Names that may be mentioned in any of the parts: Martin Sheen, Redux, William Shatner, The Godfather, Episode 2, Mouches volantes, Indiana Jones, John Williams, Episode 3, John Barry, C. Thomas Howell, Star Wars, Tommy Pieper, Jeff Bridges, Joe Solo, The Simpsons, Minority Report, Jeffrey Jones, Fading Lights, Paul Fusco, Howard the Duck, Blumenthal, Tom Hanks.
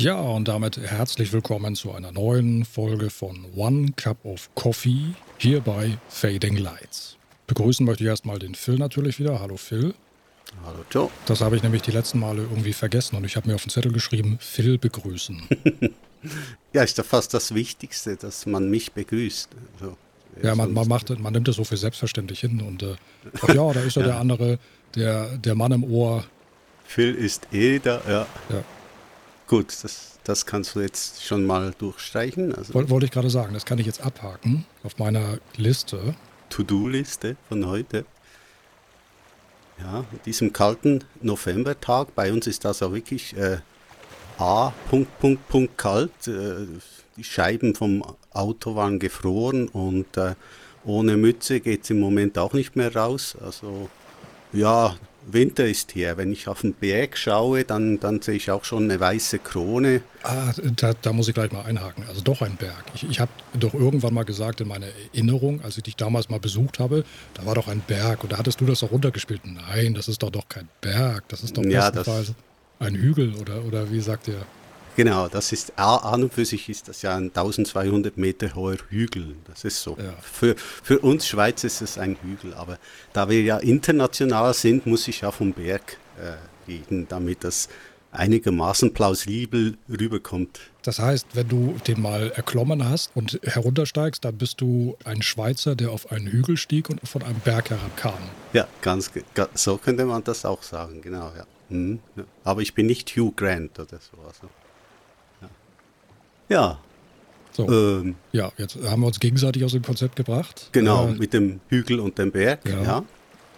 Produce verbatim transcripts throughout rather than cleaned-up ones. Ja, und damit herzlich willkommen zu einer neuen Folge von One Cup of Coffee, hier bei Fading Lights. Begrüßen möchte ich erstmal den Phil natürlich wieder. Hallo Phil. Hallo Joe. Das habe ich nämlich die letzten Male irgendwie vergessen und ich habe mir auf den Zettel geschrieben, Phil begrüßen. Ja, ist ja fast das Wichtigste, dass man mich begrüßt. Also, ja, man, man, macht, man nimmt das so für selbstverständlich hin und äh, ach ja, da ist ja der andere, der, der Mann im Ohr. Phil ist eh da, ja. ja. Gut, das, das kannst du jetzt schon mal durchstreichen. Also, Woll, wollte ich gerade sagen, das kann ich jetzt abhaken auf meiner Liste. To-Do-Liste von heute. Ja, an diesem kalten Novembertag, bei uns ist das auch wirklich äh, A, Punkt, Punkt, Punkt kalt. Äh, die Scheiben vom Auto waren gefroren und äh, ohne Mütze geht es im Moment auch nicht mehr raus. Also ja, Winter ist hier. Wenn ich auf den Berg schaue, dann, dann sehe ich auch schon eine weiße Krone. Ah, da, da muss ich gleich mal einhaken. Also doch ein Berg. Ich, ich habe doch irgendwann mal gesagt in meiner Erinnerung, als ich dich damals mal besucht habe, da war doch ein Berg und da hattest du das doch runtergespielt. Nein, das ist doch doch kein Berg. Das ist doch ja, bestenfalls ein Hügel oder, oder wie sagt ihr? Genau, das ist, an und für sich ist das ja ein zwölfhundert Meter hoher Hügel, das ist so. Ja. Für, für uns Schweiz ist es ein Hügel, aber da wir ja international sind, muss ich ja vom Berg äh, reden, damit das einigermaßen plausibel rüberkommt. Das heißt, wenn du den mal erklommen hast und heruntersteigst, dann bist du ein Schweizer, der auf einen Hügel stieg und von einem Berg herabkam. Ja, ganz, ganz so könnte man das auch sagen, genau, ja. Hm, ja. Aber ich bin nicht Hugh Grant oder so, also. Ja. So. Ähm, ja, jetzt haben wir uns gegenseitig aus dem Konzept gebracht. Genau, äh, mit dem Hügel und dem Berg. Ja. Ja.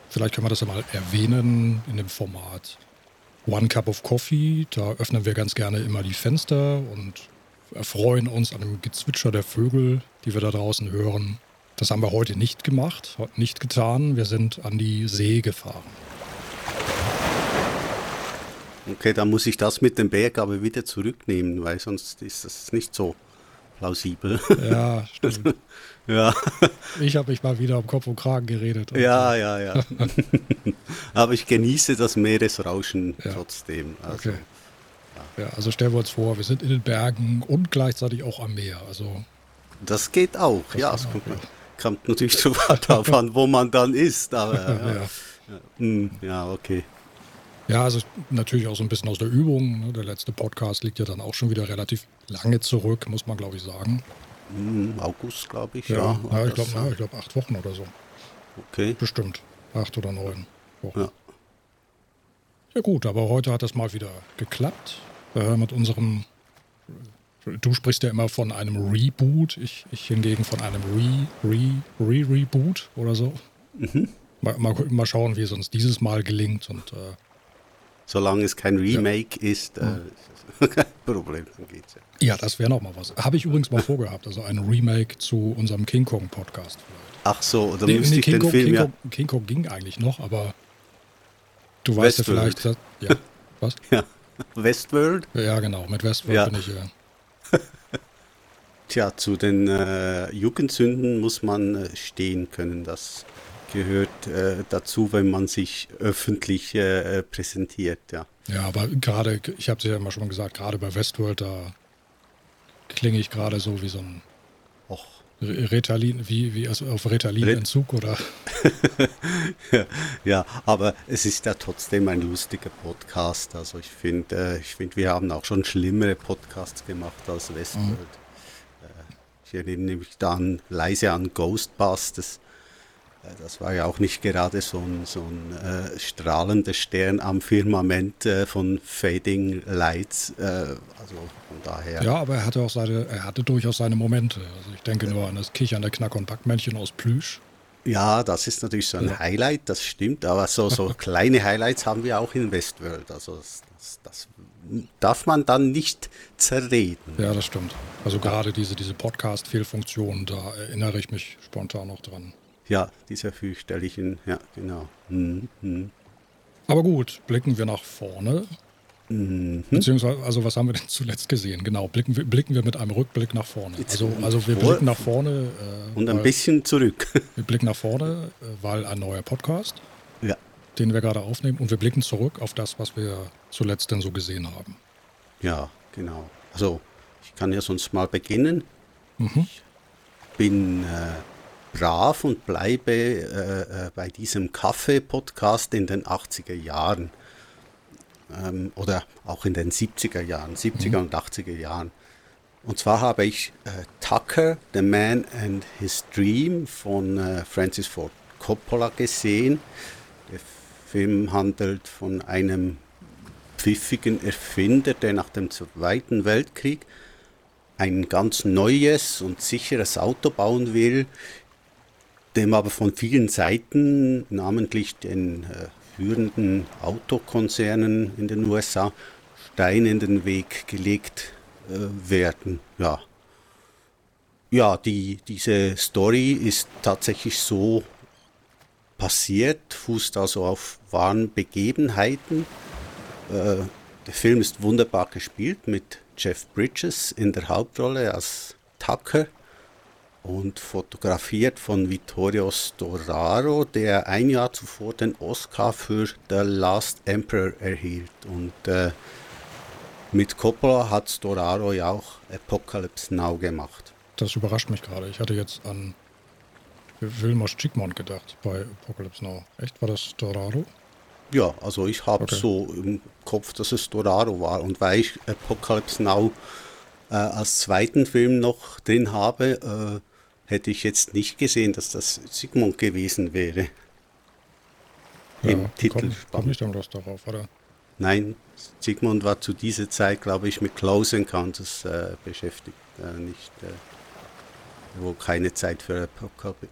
Vielleicht können wir das ja mal erwähnen in dem Format One Cup of Coffee. Da öffnen wir ganz gerne immer die Fenster und erfreuen uns an dem Gezwitscher der Vögel, die wir da draußen hören. Das haben wir heute nicht gemacht, heute nicht getan. Wir sind an die See gefahren. Okay, dann muss ich das mit dem Berg aber wieder zurücknehmen, weil sonst ist das nicht so plausibel. Ja, stimmt. Ja. Ich habe mich mal wieder um Kopf und Kragen geredet. Und ja, ja, ja. Aber ich genieße das Meeresrauschen ja. trotzdem. Also, okay. Ja. Ja, also stellen wir uns vor, wir sind in den Bergen und gleichzeitig auch am Meer. Also das geht auch. Das ja, es kommt, kommt natürlich darauf an, wo man dann ist. Aber, ja. Ja. ja, okay. Ja, also natürlich auch so ein bisschen aus der Übung. Ne? Der letzte Podcast liegt ja dann auch schon wieder relativ lange zurück, muss man glaube ich sagen. Im August, glaube ich. Ja, ja, ja ich glaube ja, glaub acht Wochen oder so. Okay. Bestimmt, acht oder neun Wochen. Ja. Ja gut, aber heute hat das mal wieder geklappt. Äh, mit unserem, du sprichst ja immer von einem Reboot, ich, ich hingegen von einem Re, Re, Re-Reboot oder so. Mhm. Mal, mal, mal schauen, wie es uns dieses Mal gelingt und äh, solange es kein Remake ja. ist, äh, ist kein Problem, dann geht's ja. Ja, das wäre nochmal was. Habe ich übrigens mal vorgehabt, also ein Remake zu unserem King Kong Podcast vielleicht. Ach so, dann nee, müsste nee, ich King den Kong, Film King ja... Kong, King Kong ging eigentlich noch, aber du weißt Westworld. Ja vielleicht... Dass, ja, was? Ja, Westworld? Ja, genau, mit Westworld ja. bin ich... Äh, Tja, zu den äh, Jugendsünden muss man äh, stehen können, das... gehört äh, dazu, wenn man sich öffentlich äh, präsentiert, ja. Ja, aber gerade, ich habe es ja immer schon gesagt, gerade bei Westworld, da klinge ich gerade so wie so ein Och. Ritalin, wie, wie also auf Ritalin-Entzug, oder? Ja, aber es ist ja trotzdem ein lustiger Podcast, also ich finde, äh, ich finde, wir haben auch schon schlimmere Podcasts gemacht als Westworld. Mhm. Ich erinnere nämlich dann leise an Ghostbusters. Das war ja auch nicht gerade so ein, so ein äh, strahlender Stern am Firmament äh, von Fading Lights, äh, also von daher. Ja, aber er hatte auch seine, er hatte durchaus seine Momente. Also ich denke ja. nur an das kichernde Knack- und Backmännchen aus Plüsch. Ja, das ist natürlich so ein ja. Highlight, das stimmt, aber so, so kleine Highlights haben wir auch in Westworld, also das, das, das darf man dann nicht zerreden. Ja, das stimmt. Also gerade diese, diese Podcast-Fehlfunktion, da erinnere ich mich spontan noch dran. Ja, dieser fürchterlichen, ja, genau. Mhm. Mhm. Aber gut, blicken wir nach vorne. Mhm. Beziehungsweise, also was haben wir denn zuletzt gesehen? Genau, blicken wir, blicken wir mit einem Rückblick nach vorne. Also, also wir blicken nach vorne. Äh, und ein weil, bisschen zurück. Wir blicken nach vorne, äh, weil ein neuer Podcast, ja. den wir gerade aufnehmen. Und wir blicken zurück auf das, was wir zuletzt denn so gesehen haben. Ja, Genau. Also ich kann ja sonst mal beginnen. Mhm. Ich bin äh, brav und bleibe äh, bei diesem Kaffee-Podcast in den achtziger Jahren. Ähm, oder auch in den siebziger Jahren, siebziger mhm. und achtziger Jahren. Und zwar habe ich äh, Tucker, The Man and His Dream von äh, Francis Ford Coppola gesehen. Der Film handelt von einem pfiffigen Erfinder, der nach dem Zweiten Weltkrieg ein ganz neues und sicheres Auto bauen will, dem aber von vielen Seiten, namentlich den äh, führenden Autokonzernen in den U S A, Steine in den Weg gelegt äh, werden. Ja, ja die, diese Story ist tatsächlich so passiert, fußt also auf wahren Begebenheiten. Äh, der Film ist wunderbar gespielt mit Jeff Bridges in der Hauptrolle als Tucker und fotografiert von Vittorio Storaro, der ein Jahr zuvor den Oscar für The Last Emperor erhielt. Und äh, mit Coppola hat Storaro ja auch Apocalypse Now gemacht. Das überrascht mich gerade. Ich hatte jetzt an Vilmos Zsigmond gedacht bei Apocalypse Now. Echt? War das Storaro? Ja, also ich habe okay. so im Kopf, dass es Storaro war. Und weil ich Apocalypse Now äh, als zweiten Film noch drin habe, äh, hätte ich jetzt nicht gesehen, dass das Zsigmond gewesen wäre. Ja, im Titel. Kommt nicht am Lust darauf, oder? Nein, Zsigmond war zu dieser Zeit, glaube ich, mit Close Encounters äh, beschäftigt. Äh, nicht... Äh, wo keine Zeit für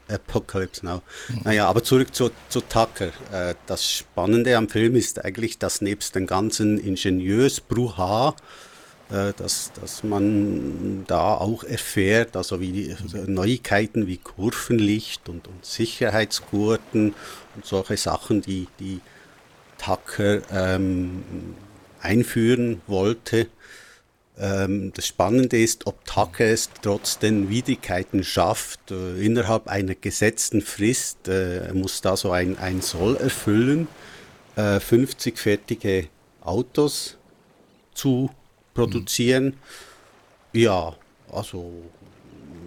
Apocalypse Now. Mhm. Naja, aber zurück zu, zu Tucker. Äh, das Spannende am Film ist eigentlich, dass nebst dem ganzen Ingenieursbrouhaha, äh, dass, dass man da auch erfährt, also wie also Neuigkeiten wie Kurvenlicht und, und Sicherheitsgurten und solche Sachen, die, die Tucker ähm, einführen wollte. Das Spannende ist, ob Tucker es trotz den Widrigkeiten schafft, äh, innerhalb einer gesetzten Frist, äh, er muss da so ein, ein Soll erfüllen, äh, fünfzig fertige Autos zu produzieren. Mhm. Ja, also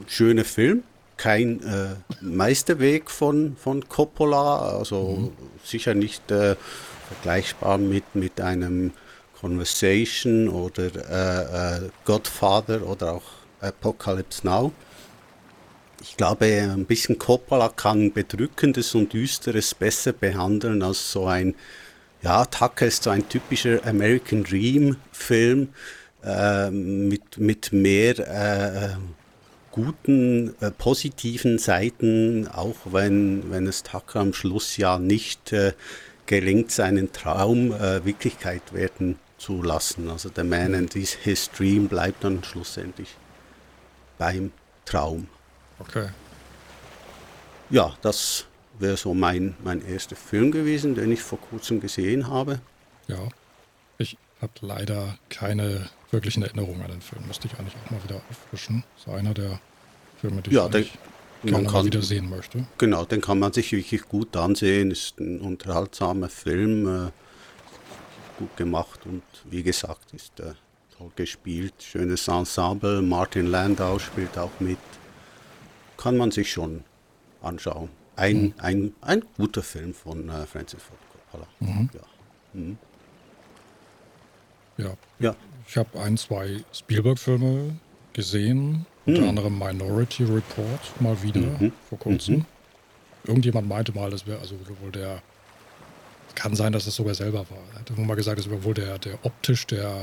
schöner Film, kein äh, Meisterwerk von, von Coppola, also mhm. sicher nicht äh, vergleichbar mit, mit einem Conversation oder äh, Godfather oder auch Apocalypse Now. Ich glaube, ein bisschen Coppola kann Bedrückendes und Düsteres besser behandeln als so ein, ja, Tucker ist so ein typischer American Dream Film äh, mit, mit mehr äh, guten, äh, positiven Seiten, auch wenn, wenn es Tucker am Schluss ja nicht äh, gelingt, seinen Traum äh, Wirklichkeit werden zu lassen. Also der Man and His Dream bleibt dann schlussendlich beim Traum. Okay. Ja, das wäre so mein, mein erster Film gewesen, den ich vor kurzem gesehen habe. Ja, ich habe leider keine wirklichen Erinnerungen an den Film. Müsste ich eigentlich auch mal wieder auffrischen. Das ist einer der Filme, die ja, ich der, gerne man kann, mal wieder sehen möchte. Genau, den kann man sich wirklich gut ansehen. Ist ein unterhaltsamer Film. Äh, gut gemacht und wie gesagt, ist äh, toll gespielt, schönes Ensemble, Martin Landau spielt auch mit, kann man sich schon anschauen. Ein, mhm. ein, ein guter Film von äh, Francis Ford Coppola. Mhm. Ja. Mhm. ja, ja. Ich habe ein, zwei Spielberg-Filme gesehen, mhm. unter anderem Minority Report, mal wieder, mhm. vor kurzem. Mhm. Irgendjemand meinte mal, das wäre also wohl der Kann sein, dass es sogar selber war. Er hat immer mal gesagt, es war wohl der, der optisch der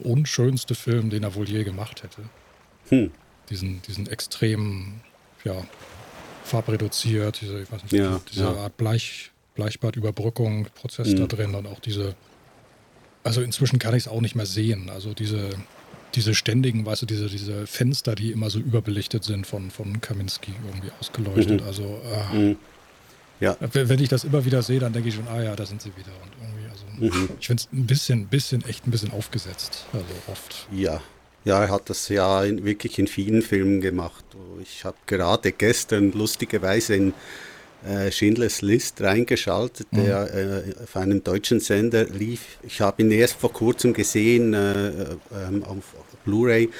unschönste Film, den er wohl je gemacht hätte. Hm. Diesen, diesen extrem, ja, farbreduziert, diese, ich weiß nicht, ja, diese ja. Art Bleich, Bleichbadüberbrückung, Prozess hm. da drin und auch diese, also inzwischen kann ich es auch nicht mehr sehen. Also diese, diese ständigen, weißt du, diese, diese Fenster, die immer so überbelichtet sind von, von Kaminski irgendwie ausgeleuchtet. Mhm. Also, ah, mhm. Ja. Wenn ich das immer wieder sehe, dann denke ich schon, ah ja, da sind sie wieder. Und irgendwie, also, mhm. ich finde es ein bisschen, bisschen, echt ein bisschen aufgesetzt, also oft. Ja, ja, er hat das ja in, wirklich in vielen Filmen gemacht. Ich habe gerade gestern lustigerweise in äh, Schindler's List reingeschaltet, mhm. der äh, auf einem deutschen Sender lief. Ich habe ihn erst vor kurzem gesehen äh, äh, auf Blu-ray,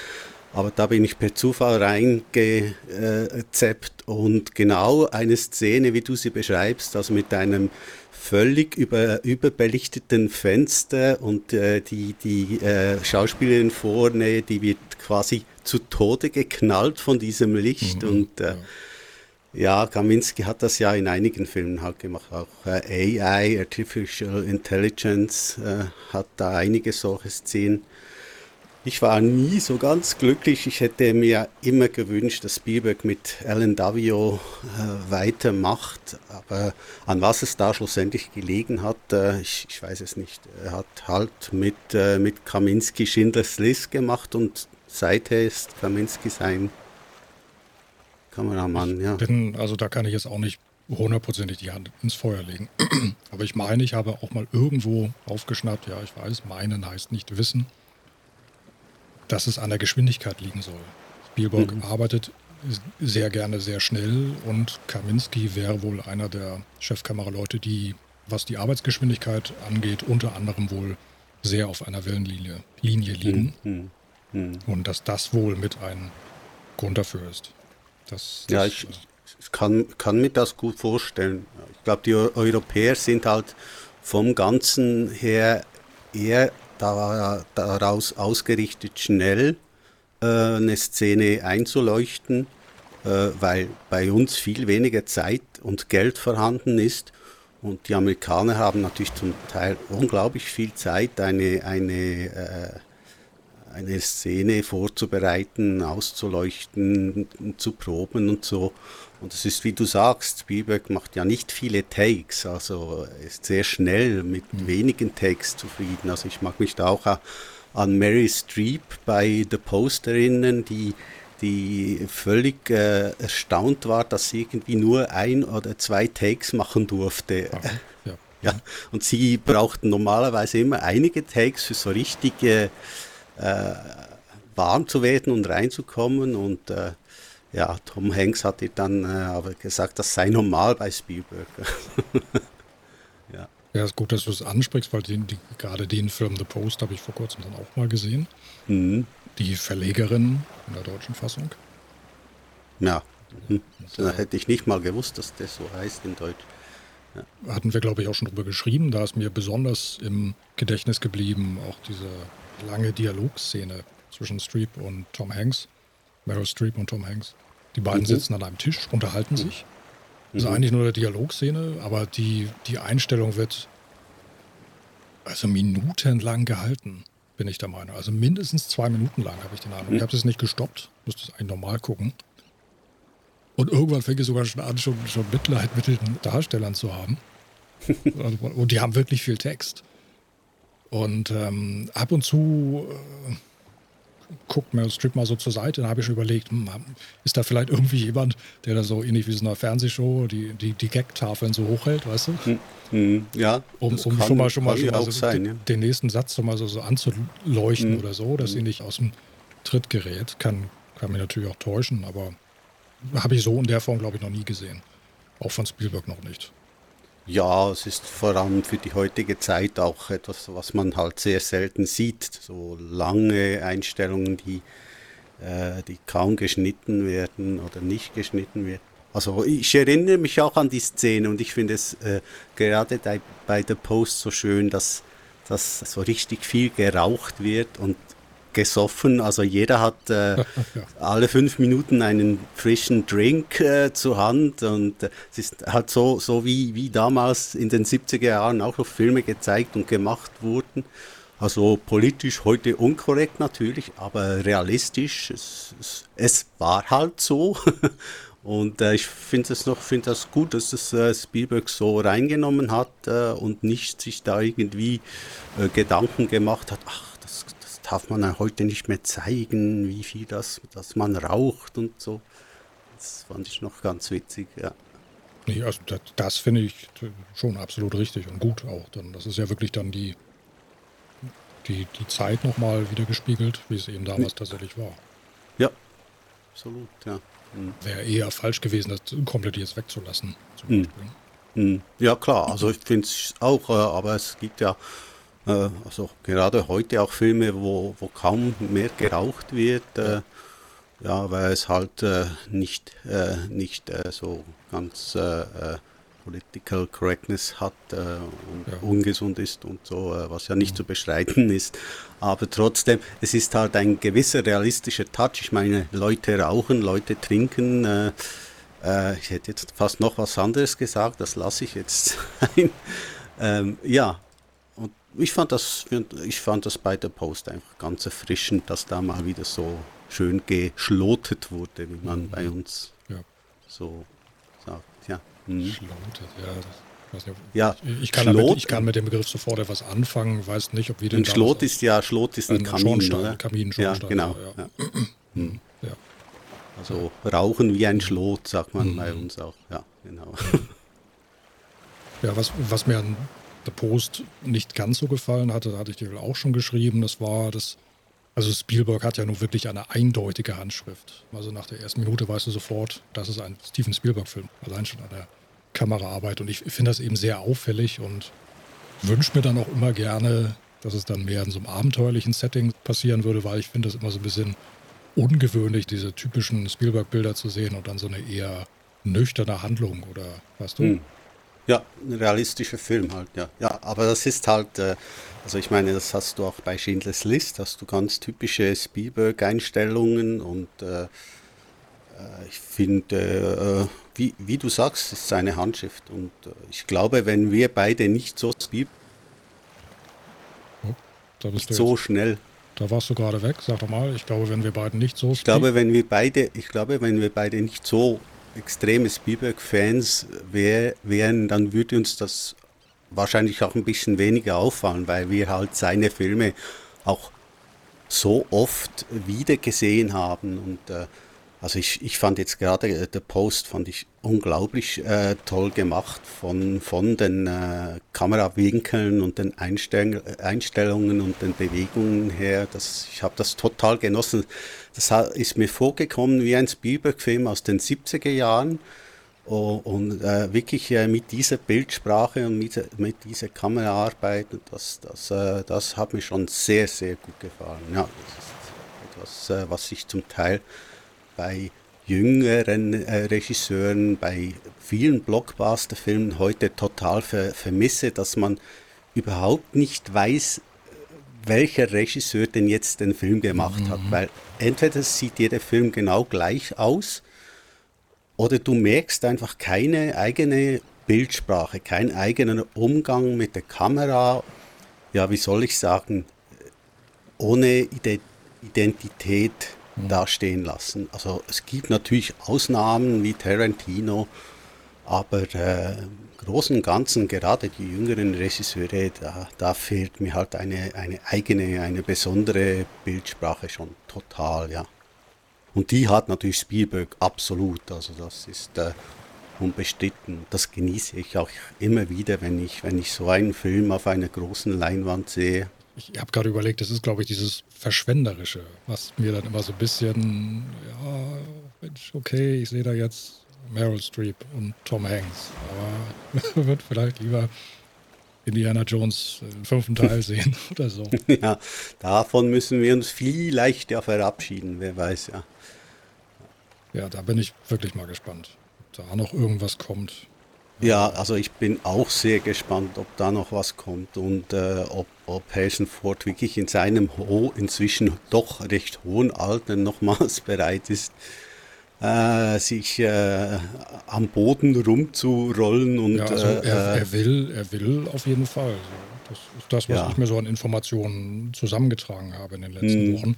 aber da bin ich per Zufall reingezappt und genau eine Szene, wie du sie beschreibst, also mit einem völlig über, überbelichteten Fenster und äh, die, die äh, Schauspielerin vorne, die wird quasi zu Tode geknallt von diesem Licht. Mhm. Und äh, ja, Kaminski hat das ja in einigen Filmen halt gemacht, auch äh, A I, Artificial Intelligence, äh, hat da einige solche Szenen. Ich war nie so ganz glücklich. Ich hätte mir immer gewünscht, dass Spielberg mit Alan Davio äh, weitermacht. Aber an was es da schlussendlich gelegen hat, äh, ich, ich weiß es nicht. Er hat halt mit, äh, mit Kaminski Schindler's List gemacht und seither ist Kaminski sein Kameramann. Ja. Bin, also da kann ich jetzt auch nicht hundertprozentig die Hand ins Feuer legen. Aber ich meine, ich habe auch mal irgendwo aufgeschnappt, ja, ich weiß, meinen heißt nicht wissen, dass es an der Geschwindigkeit liegen soll. Spielberg mhm. arbeitet sehr gerne sehr schnell und Kaminski wäre wohl einer der Chefkameraleute, die, was die Arbeitsgeschwindigkeit angeht, unter anderem wohl sehr auf einer Wellenlinie Linie liegen. Mhm. Mhm. Und dass das wohl mit ein Grund dafür ist. Das, das, ja, ich, ich kann, kann mir das gut vorstellen. Ich glaube, die Europäer sind halt vom Ganzen her eher Da, daraus ausgerichtet, schnell äh, eine Szene einzuleuchten, äh, weil bei uns viel weniger Zeit und Geld vorhanden ist. Und die Amerikaner haben natürlich zum Teil unglaublich viel Zeit, eine, eine, äh, eine Szene vorzubereiten, auszuleuchten, zu proben und so. Und es ist, wie du sagst, Spielberg macht ja nicht viele Takes, also ist sehr schnell mit mhm. wenigen Takes zufrieden. Also ich mag mich da auch an Meryl Streep bei The Post erinnern, die, die völlig äh, erstaunt war, dass sie irgendwie nur ein oder zwei Takes machen durfte. Ja. Ja. Ja. Und sie brauchten normalerweise immer einige Takes für so richtige äh, warm zu werden und reinzukommen und äh, ja, Tom Hanks hat ihr dann äh, aber gesagt, das sei normal bei Spielberg. Ja. Ja, ist gut, dass du es ansprichst, weil die, die, gerade den Film The Post habe ich vor kurzem dann auch mal gesehen. Mhm. Die Verlegerin in der deutschen Fassung. Ja, mhm. Da hätte ich nicht mal gewusst, dass das so heißt in Deutsch. Ja. Hatten wir, glaube ich, auch schon drüber geschrieben. Da ist mir besonders im Gedächtnis geblieben, auch diese lange Dialogszene zwischen Streep und Tom Hanks. Meryl Streep und Tom Hanks. Die beiden mhm. sitzen an einem Tisch, unterhalten sich. Das ist mhm. eigentlich nur eine Dialogszene, aber die, die Einstellung wird also minutenlang gehalten, bin ich der Meinung. Also mindestens zwei Minuten lang, habe ich den Eindruck. Mhm. Ich habe es nicht gestoppt, musste es eigentlich normal gucken. Und irgendwann fängt es sogar schon an, schon, schon Mitleid mit den Darstellern zu haben. Und die haben wirklich viel Text. Und ähm, ab und zu... Äh, guckt Meryl Streep mal so zur Seite, dann habe ich schon überlegt, ist da vielleicht irgendwie jemand, der da so ähnlich wie so einer Fernsehshow die, die, die Gag-Tafeln so hochhält, weißt du? Mhm. Ja. Um, um kann, schon mal, schon mal, schon mal so sein, den, ja. den nächsten Satz schon mal so, so anzuleuchten mhm. oder so, dass mhm. sie nicht aus dem Tritt gerät. Kann, kann mich natürlich auch täuschen, aber habe ich so in der Form, glaube ich, noch nie gesehen. Auch von Spielberg noch nicht. Ja, es ist vor allem für die heutige Zeit auch etwas, was man halt sehr selten sieht. So lange Einstellungen, die, äh, die kaum geschnitten werden oder nicht geschnitten werden. Also ich erinnere mich auch an die Szene und ich finde es äh, gerade da, bei The Post so schön, dass, dass so richtig viel geraucht wird und gesoffen. Also jeder hat äh, ja. alle fünf Minuten einen frischen Drink äh, zur Hand und äh, es ist halt so, so wie, wie damals in den siebziger Jahren auch noch Filme gezeigt und gemacht wurden. Also politisch heute unkorrekt natürlich, aber realistisch. Es, es, es war halt so und äh, ich finde es noch find das gut, dass das äh, Spielberg so reingenommen hat äh, und nicht sich da irgendwie äh, Gedanken gemacht hat, ach, das darf man heute nicht mehr zeigen, wie viel das, dass man raucht und so. Das fand ich noch ganz witzig, ja. Nee, also das, das finde ich schon absolut richtig und gut auch. Denn das ist ja wirklich dann die, die, die Zeit nochmal wieder gespiegelt, wie es eben damals nee. tatsächlich war. Ja, absolut, ja. Hm. Wäre eher falsch gewesen, das komplett jetzt wegzulassen. Zum hm. hm. Ja klar, also ich finde es auch, äh, aber es gibt ja äh, also gerade heute auch Filme, wo, wo kaum mehr geraucht wird, äh, ja, weil es halt äh, nicht, äh, nicht äh, so ganz äh, Political Correctness hat äh, und ja. ungesund ist und so, äh, was ja nicht ja. zu bestreiten ist. Aber trotzdem, es ist halt ein gewisser realistischer Touch. Ich meine, Leute rauchen, Leute trinken. Äh, äh, ich hätte jetzt fast noch was anderes gesagt, das lasse ich jetzt sein. ähm, ja, und ich fand das, ich fand das bei der Post einfach ganz erfrischend, dass da mal wieder so schön geschlotet wurde, wie man mhm. bei uns ja. so sagt. Ja. Mhm. Schlotet, ja. Das, nicht, ja ich, ich, kann Schlot, damit, ich kann mit dem Begriff sofort etwas anfangen, weiß nicht, ob wir den. Schlot ist ja, Schlot ist ein Kamin, oder? Kamin, Schornstein, ja, genau. Ja, ja. Ja. Mhm. Ja. Also ja. Rauchen wie ein Schlot, sagt man mhm. bei uns auch. Ja, genau. Ja, was, was mir an The Post nicht ganz so gefallen hatte, da hatte ich dir auch schon geschrieben, das war das. Also Spielberg hat ja nun wirklich eine eindeutige Handschrift. Also nach der ersten Minute weißt du sofort, das ist ein Steven Spielberg-Film. Allein schon an der Kameraarbeit. Und ich finde das eben sehr auffällig und wünsche mir dann auch immer gerne, dass es dann mehr in so einem abenteuerlichen Setting passieren würde, weil ich finde das immer so ein bisschen ungewöhnlich, diese typischen Spielberg-Bilder zu sehen und dann so eine eher nüchterne Handlung oder weißt du? Hm. Ja, ein realistischer Film halt, ja. Ja, aber das ist halt... Äh Also ich meine, das hast du auch bei Schindlers List, hast du ganz typische Spielberg-Einstellungen und äh, ich finde, äh, wie, wie du sagst, ist seine Handschrift und äh, ich glaube, wenn wir beide nicht so Spielberg oh, nicht so jetzt. Schnell... Da warst du gerade weg, sag doch mal, ich glaube, wenn wir beide nicht so... Spiel- ich, glaube, wenn wir beide, ich glaube, wenn wir beide nicht so extreme Spielberg-Fans wär, wären, dann würde uns das... wahrscheinlich auch ein bisschen weniger auffallen, weil wir halt seine Filme auch so oft wieder gesehen haben. Und äh, also ich, ich fand jetzt gerade äh, The Post fand ich unglaublich äh, toll gemacht von, von den äh, Kamerawinkeln und den Einstell- Einstellungen und den Bewegungen her. Das, ich habe das total genossen. Das ist mir vorgekommen wie ein Spielberg-Film aus den siebziger Jahren. Oh, und äh, wirklich äh, mit dieser Bildsprache und mit, mit dieser Kameraarbeit, das, das, äh, das hat mir schon sehr, sehr gut gefallen. Ja, das ist etwas, äh, was ich zum Teil bei jüngeren äh, Regisseuren, bei vielen Blockbuster-Filmen heute total ver- vermisse, dass man überhaupt nicht weiß, welcher Regisseur denn jetzt den Film gemacht mhm. hat. Weil entweder sieht jeder Film genau gleich aus, oder du merkst einfach keine eigene Bildsprache, keinen eigenen Umgang mit der Kamera, ja, wie soll ich sagen, ohne Identität mhm. dastehen lassen. Also es gibt natürlich Ausnahmen wie Tarantino, aber äh, im Großen und Ganzen, gerade die jüngeren Regisseure, da, da fehlt mir halt eine, eine eigene, eine besondere Bildsprache schon total, ja. Und die hat natürlich Spielberg absolut, also das ist äh, unbestritten. Das genieße ich auch immer wieder, wenn ich, wenn ich so einen Film auf einer großen Leinwand sehe. Ich habe gerade überlegt, das ist, glaube ich, dieses Verschwenderische, was mir dann immer so ein bisschen, ja, Mensch, okay, ich sehe da jetzt Meryl Streep und Tom Hanks, aber wird vielleicht lieber Indiana Jones im fünften Teil sehen oder so. Ja, davon müssen wir uns vielleicht ja verabschieden, wer weiß, ja. Ja, da bin ich wirklich mal gespannt, ob da noch irgendwas kommt. Ja, also ich bin auch sehr gespannt, ob da noch was kommt und äh, ob, ob Harrison Ford wirklich in seinem ho- inzwischen doch recht hohen Alter nochmals bereit ist, äh, sich äh, am Boden rumzurollen. Und, ja, also äh, er, er will, er will auf jeden Fall. Das ist das, was ja. ich mir so an Informationen zusammengetragen habe in den letzten hm. Wochen.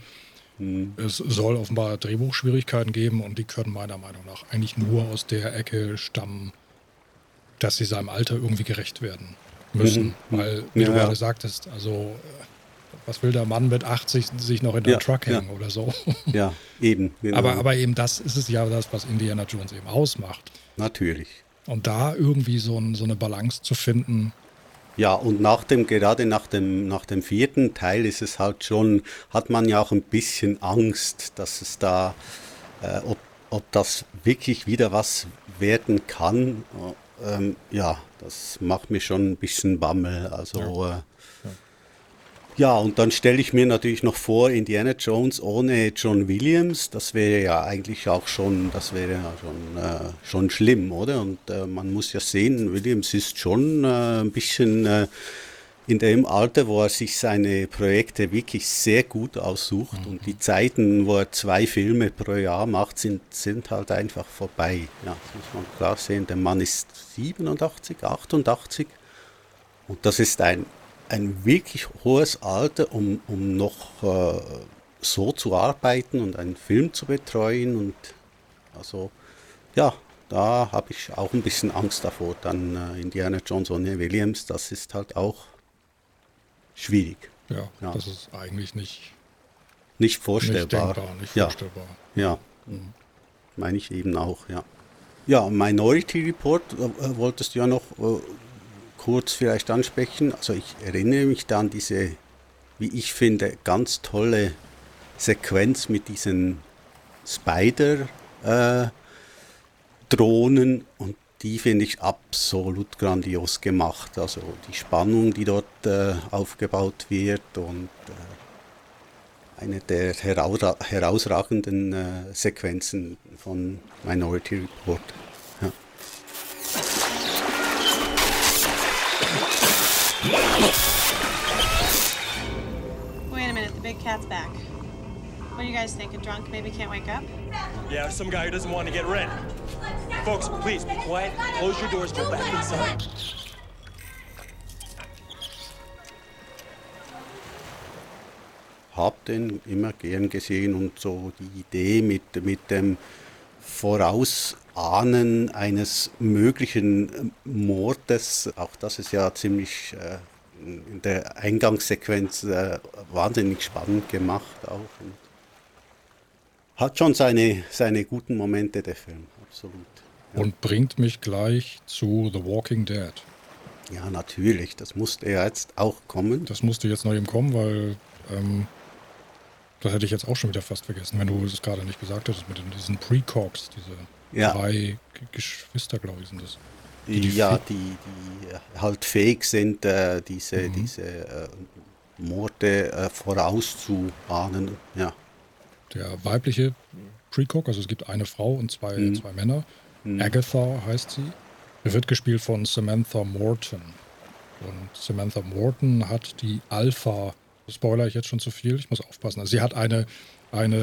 Es soll offenbar Drehbuchschwierigkeiten geben und die können meiner Meinung nach eigentlich nur aus der Ecke stammen, dass sie seinem Alter irgendwie gerecht werden müssen. Mhm. Weil, wie ja, du gerade ja. sagtest, also was will der Mann mit achtzig sich noch in den ja, Truck hängen ja. oder so? Ja, eben. Genau. Aber, aber eben das ist es ja das, was Indiana Jones eben ausmacht. Natürlich. Und da irgendwie so, ein, so eine Balance zu finden... Ja, und nach dem, gerade nach dem, nach dem vierten Teil ist es halt schon, hat man ja auch ein bisschen Angst, dass es da, äh, ob ob das wirklich wieder was werden kann, ähm, ja, das macht mir schon ein bisschen Bammel. Also ja. Äh, ja, und dann stelle ich mir natürlich noch vor, Indiana Jones ohne John Williams, das wäre ja eigentlich auch schon, das wäre ja schon, äh, schon schlimm, oder? Und äh, man muss ja sehen, Williams ist schon äh, ein bisschen äh, in dem Alter, wo er sich seine Projekte wirklich sehr gut aussucht, mhm. und die Zeiten, wo er zwei Filme pro Jahr macht, sind, sind halt einfach vorbei. Ja, das muss man klar sehen, der Mann ist siebenundachtzig, achtundachtzig und das ist ein ein wirklich hohes Alter, um, um noch äh, so zu arbeiten und einen Film zu betreuen. Und also, ja, da habe ich auch ein bisschen Angst davor. Dann äh, Indiana Jones ohne Williams, das ist halt auch schwierig. Ja, ja. Das ist eigentlich nicht, nicht vorstellbar. Nicht denkbar, nicht ja. vorstellbar. Ja, mhm. meine ich eben auch, ja. Ja, Minority Report äh, wolltest du ja noch... Äh, kurz vielleicht ansprechen. Also ich erinnere mich da an diese, wie ich finde, ganz tolle Sequenz mit diesen Spider-Drohnen äh, und die finde ich absolut grandios gemacht. Also die Spannung, die dort äh, aufgebaut wird und äh, eine der herausra- herausragenden äh, Sequenzen von Minority Report. Ja. Wait a minute, the big cat's back. What do you guys think? A drunk maybe can't wake up? Yeah, some guy who doesn't want to get rent. Folks, please be quiet. Close your doors, go back inside. Hab den immer gern gesehen und so die Idee mit, mit dem Vorausahnen eines möglichen Mordes, auch das ist ja ziemlich äh, in der Eingangssequenz äh, wahnsinnig spannend gemacht auch. Und hat schon seine, seine guten Momente, der Film, absolut. Ja. Und bringt mich gleich zu The Walking Dead. Ja, natürlich, das musste ja jetzt auch kommen. Das musste jetzt noch eben kommen, weil... Ähm das hätte ich jetzt auch schon wieder fast vergessen, wenn du es gerade nicht gesagt hättest, mit diesen Precogs, diese ja. drei Geschwister, glaube ich, sind das. Die, die ja, fe- die, die halt fähig sind, äh, diese, mhm. diese äh, Morde äh, vorauszuahnen. Ja. Der weibliche Precog, also es gibt eine Frau und zwei, mhm. zwei Männer, mhm. Agatha heißt sie, er wird gespielt von Samantha Morton. Und Samantha Morton hat die Alpha- Spoiler ich jetzt schon zu viel, ich muss aufpassen. Also sie hat eine, eine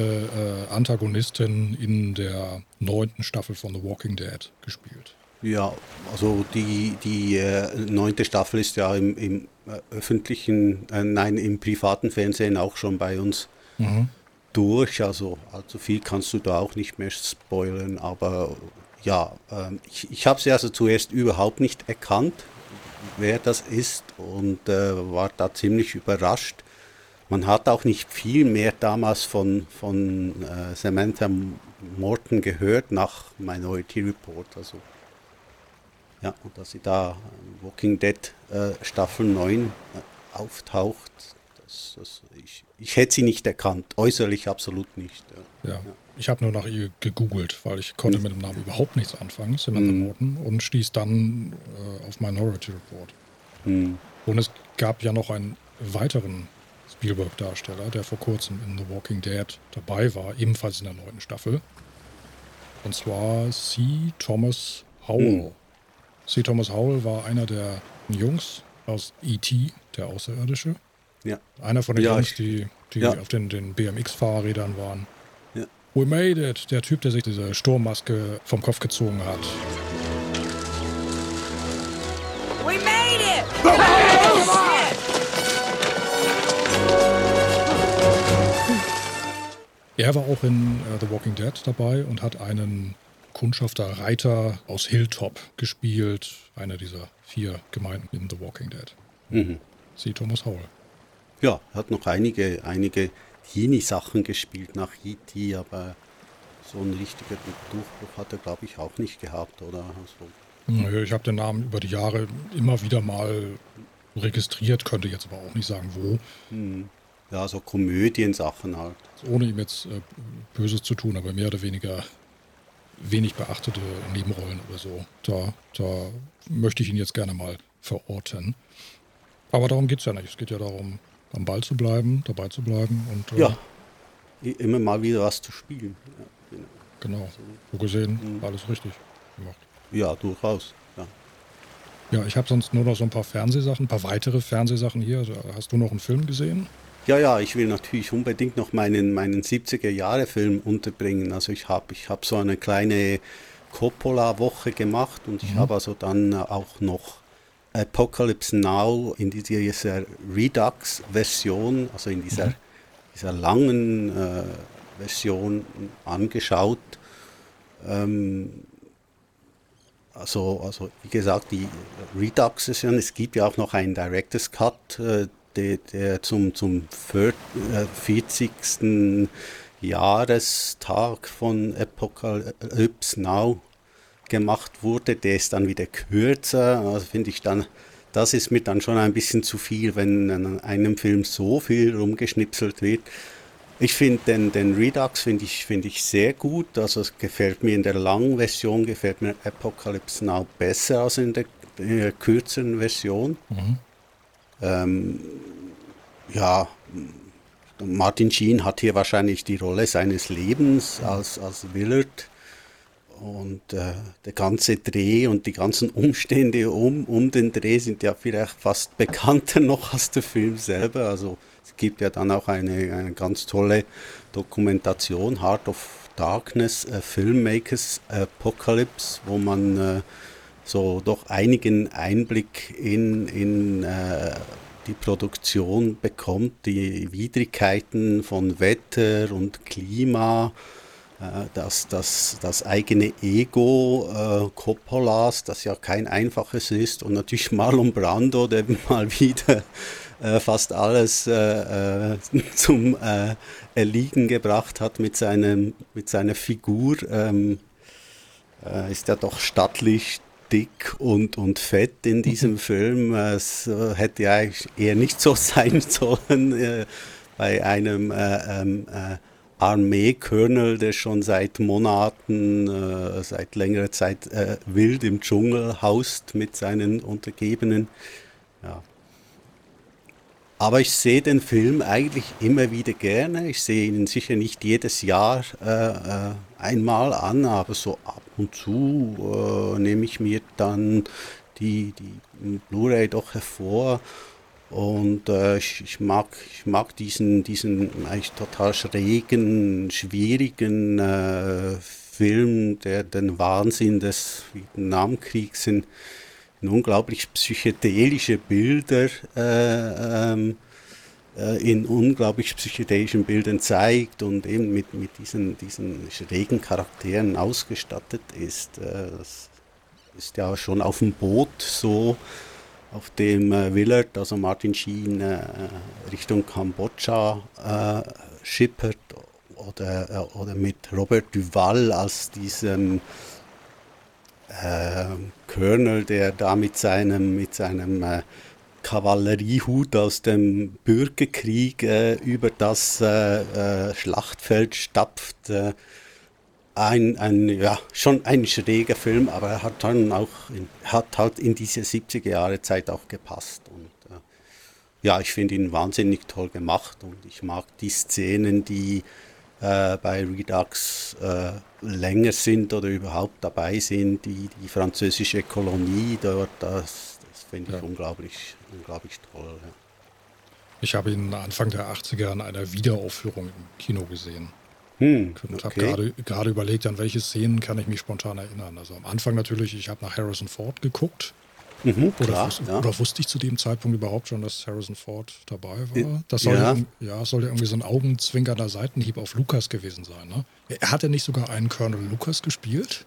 äh, Antagonistin in der neunten Staffel von The Walking Dead gespielt. Ja, also die, die äh, neunte Staffel ist ja im, im öffentlichen, äh, nein, im privaten Fernsehen auch schon bei uns mhm. durch. Also allzu viel kannst du da auch nicht mehr spoilern, aber ja, äh, ich, ich habe sie also zuerst überhaupt nicht erkannt, wer das ist und äh, war da ziemlich überrascht. Man hat auch nicht viel mehr damals von, von äh, Samantha Morton gehört nach Minority Report. Also, ja, und dass sie da Walking Dead äh, Staffel neun äh, auftaucht, das, das, ich, ich hätte sie nicht erkannt, äußerlich absolut nicht. Äh, ja. ja, ich habe nur nach ihr gegoogelt, weil ich konnte hm. mit dem Namen überhaupt nichts anfangen, Samantha hm. Morton, und stieß dann äh, auf Minority Report. Hm. Und es gab ja noch einen weiteren Spielberg-Darsteller, der vor kurzem in The Walking Dead dabei war, ebenfalls in der neunten Staffel. Und zwar C. Thomas Howell. Mhm. C. Thomas Howell war einer der Jungs aus E T, der Außerirdische. Ja. Einer von den ja, Jungs, die, die ja. auf den, den B M X-Fahrrädern waren. Ja. We made it! Der Typ, der sich diese Sturmmaske vom Kopf gezogen hat. We made it! Oh, er war auch in äh, The Walking Dead dabei und hat einen Kundschafter-Reiter aus Hilltop gespielt. Einer dieser vier Gemeinden in The Walking Dead. Mhm. C. Thomas Howell. Ja, hat noch einige, einige Teenie-Sachen gespielt nach E T, aber so einen richtigen Durchbruch hat er, glaube ich, auch nicht gehabt, oder? Also, naja, ich habe den Namen über die Jahre immer wieder mal registriert, könnte jetzt aber auch nicht sagen, wo. Mhm. Ja, so Komödiensachen halt. Ohne ihm jetzt äh, Böses zu tun, aber mehr oder weniger wenig beachtete Nebenrollen oder so. Da, da möchte ich ihn jetzt gerne mal verorten. Aber darum geht es ja nicht. Es geht ja darum, am Ball zu bleiben, dabei zu bleiben. Und, äh, ja, immer mal wieder was zu spielen. Ja, genau, genau. So gesehen, mhm. alles richtig gemacht. Ja, durchaus. Ja, ja, ich habe sonst nur noch so ein paar Fernsehsachen, ein paar weitere Fernsehsachen hier. Also, hast du noch einen Film gesehen? Ja, ja, ich will natürlich unbedingt noch meinen, meinen siebziger-Jahre-Film unterbringen. Also ich habe ich hab so eine kleine Coppola-Woche gemacht und ich mhm. habe also dann auch noch Apocalypse Now in dieser Redux-Version, also in dieser, mhm. dieser langen äh, Version angeschaut. Ähm, also, also wie gesagt, die Redux-Version, es gibt ja auch noch einen Director's Cut, äh, Der, der zum, zum vierzigsten Jahrestag von Apocalypse Now gemacht wurde, der ist dann wieder kürzer. Also finde ich dann, das ist mir dann schon ein bisschen zu viel, wenn an einem Film so viel rumgeschnipselt wird. Ich finde den, den Redux finde ich, finde ich sehr gut. Also es gefällt mir in der langen Version, gefällt mir Apocalypse Now besser als in der, in der kürzeren Version. Mhm. Ähm, ja, Martin Sheen hat hier wahrscheinlich die Rolle seines Lebens als, als Willard und äh, der ganze Dreh und die ganzen Umstände um, um den Dreh sind ja vielleicht fast bekannter noch als der Film selber. Also es gibt ja dann auch eine, eine ganz tolle Dokumentation, Heart of Darkness, äh, Filmmakers Apocalypse, wo man äh, so doch einigen Einblick in, in äh, die Produktion bekommt, die Widrigkeiten von Wetter und Klima, äh, das, das, das eigene Ego äh, Coppolas, das ja kein einfaches ist, und natürlich Marlon Brando, der mal wieder äh, fast alles äh, äh, zum äh, Erliegen gebracht hat mit, seinem, mit seiner Figur, ähm, äh, ist ja doch stattlich, dick und, und fett in diesem Film. Es hätte ja eher nicht so sein sollen äh, bei einem äh, äh, Armeekörnel, der schon seit Monaten, äh, seit längerer Zeit äh, wild im Dschungel haust mit seinen Untergebenen. Ja. Aber ich sehe den Film eigentlich immer wieder gerne. Ich sehe ihn sicher nicht jedes Jahr äh, einmal an, aber so ab und zu äh, nehme ich mir dann die, die Blu-ray doch hervor. Und äh, ich, ich, mag, ich mag diesen, diesen eigentlich total schrägen, schwierigen äh, Film, der den Wahnsinn des Vietnamkriegs in unglaublich psychedelische Bilder äh, ähm, äh, in unglaublich psychedelischen Bildern zeigt und eben mit, mit diesen, diesen schrägen Charakteren ausgestattet ist. Äh, das ist ja schon auf dem Boot so, auf dem äh, Willard, also Martin Sheen, äh, Richtung Kambodscha äh, schippert oder, äh, oder mit Robert Duvall als diesem Äh, Colonel, der da mit seinem, mit seinem äh, Kavalleriehut aus dem Bürgerkrieg äh, über das äh, äh, Schlachtfeld stapft. Äh, ein, ein, ja, schon ein schräger Film, aber er hat, dann auch in, hat halt in diese siebziger-Jahre-Zeit auch gepasst. Und, äh, ja, ich finde ihn wahnsinnig toll gemacht und ich mag die Szenen, die Äh, bei Redux äh, länger sind oder überhaupt dabei sind, die, die französische Kolonie dort, das, das finde ich ja. unglaublich, unglaublich toll. Ja. Ich habe ihn Anfang der achtziger in einer Wiederaufführung im Kino gesehen. Hm, und okay. habe gerade überlegt, an welche Szenen kann ich mich spontan erinnern. Also am Anfang natürlich, ich habe nach Harrison Ford geguckt. Mhm, oder, klar, wus- ja. oder wusste ich zu dem Zeitpunkt überhaupt schon, dass Harrison Ford dabei war? Das soll ja, ja, ja soll ja irgendwie so ein augenzwinkernder Seitenhieb auf Lucas gewesen sein. Ne? Hat er nicht sogar einen Colonel Lucas gespielt?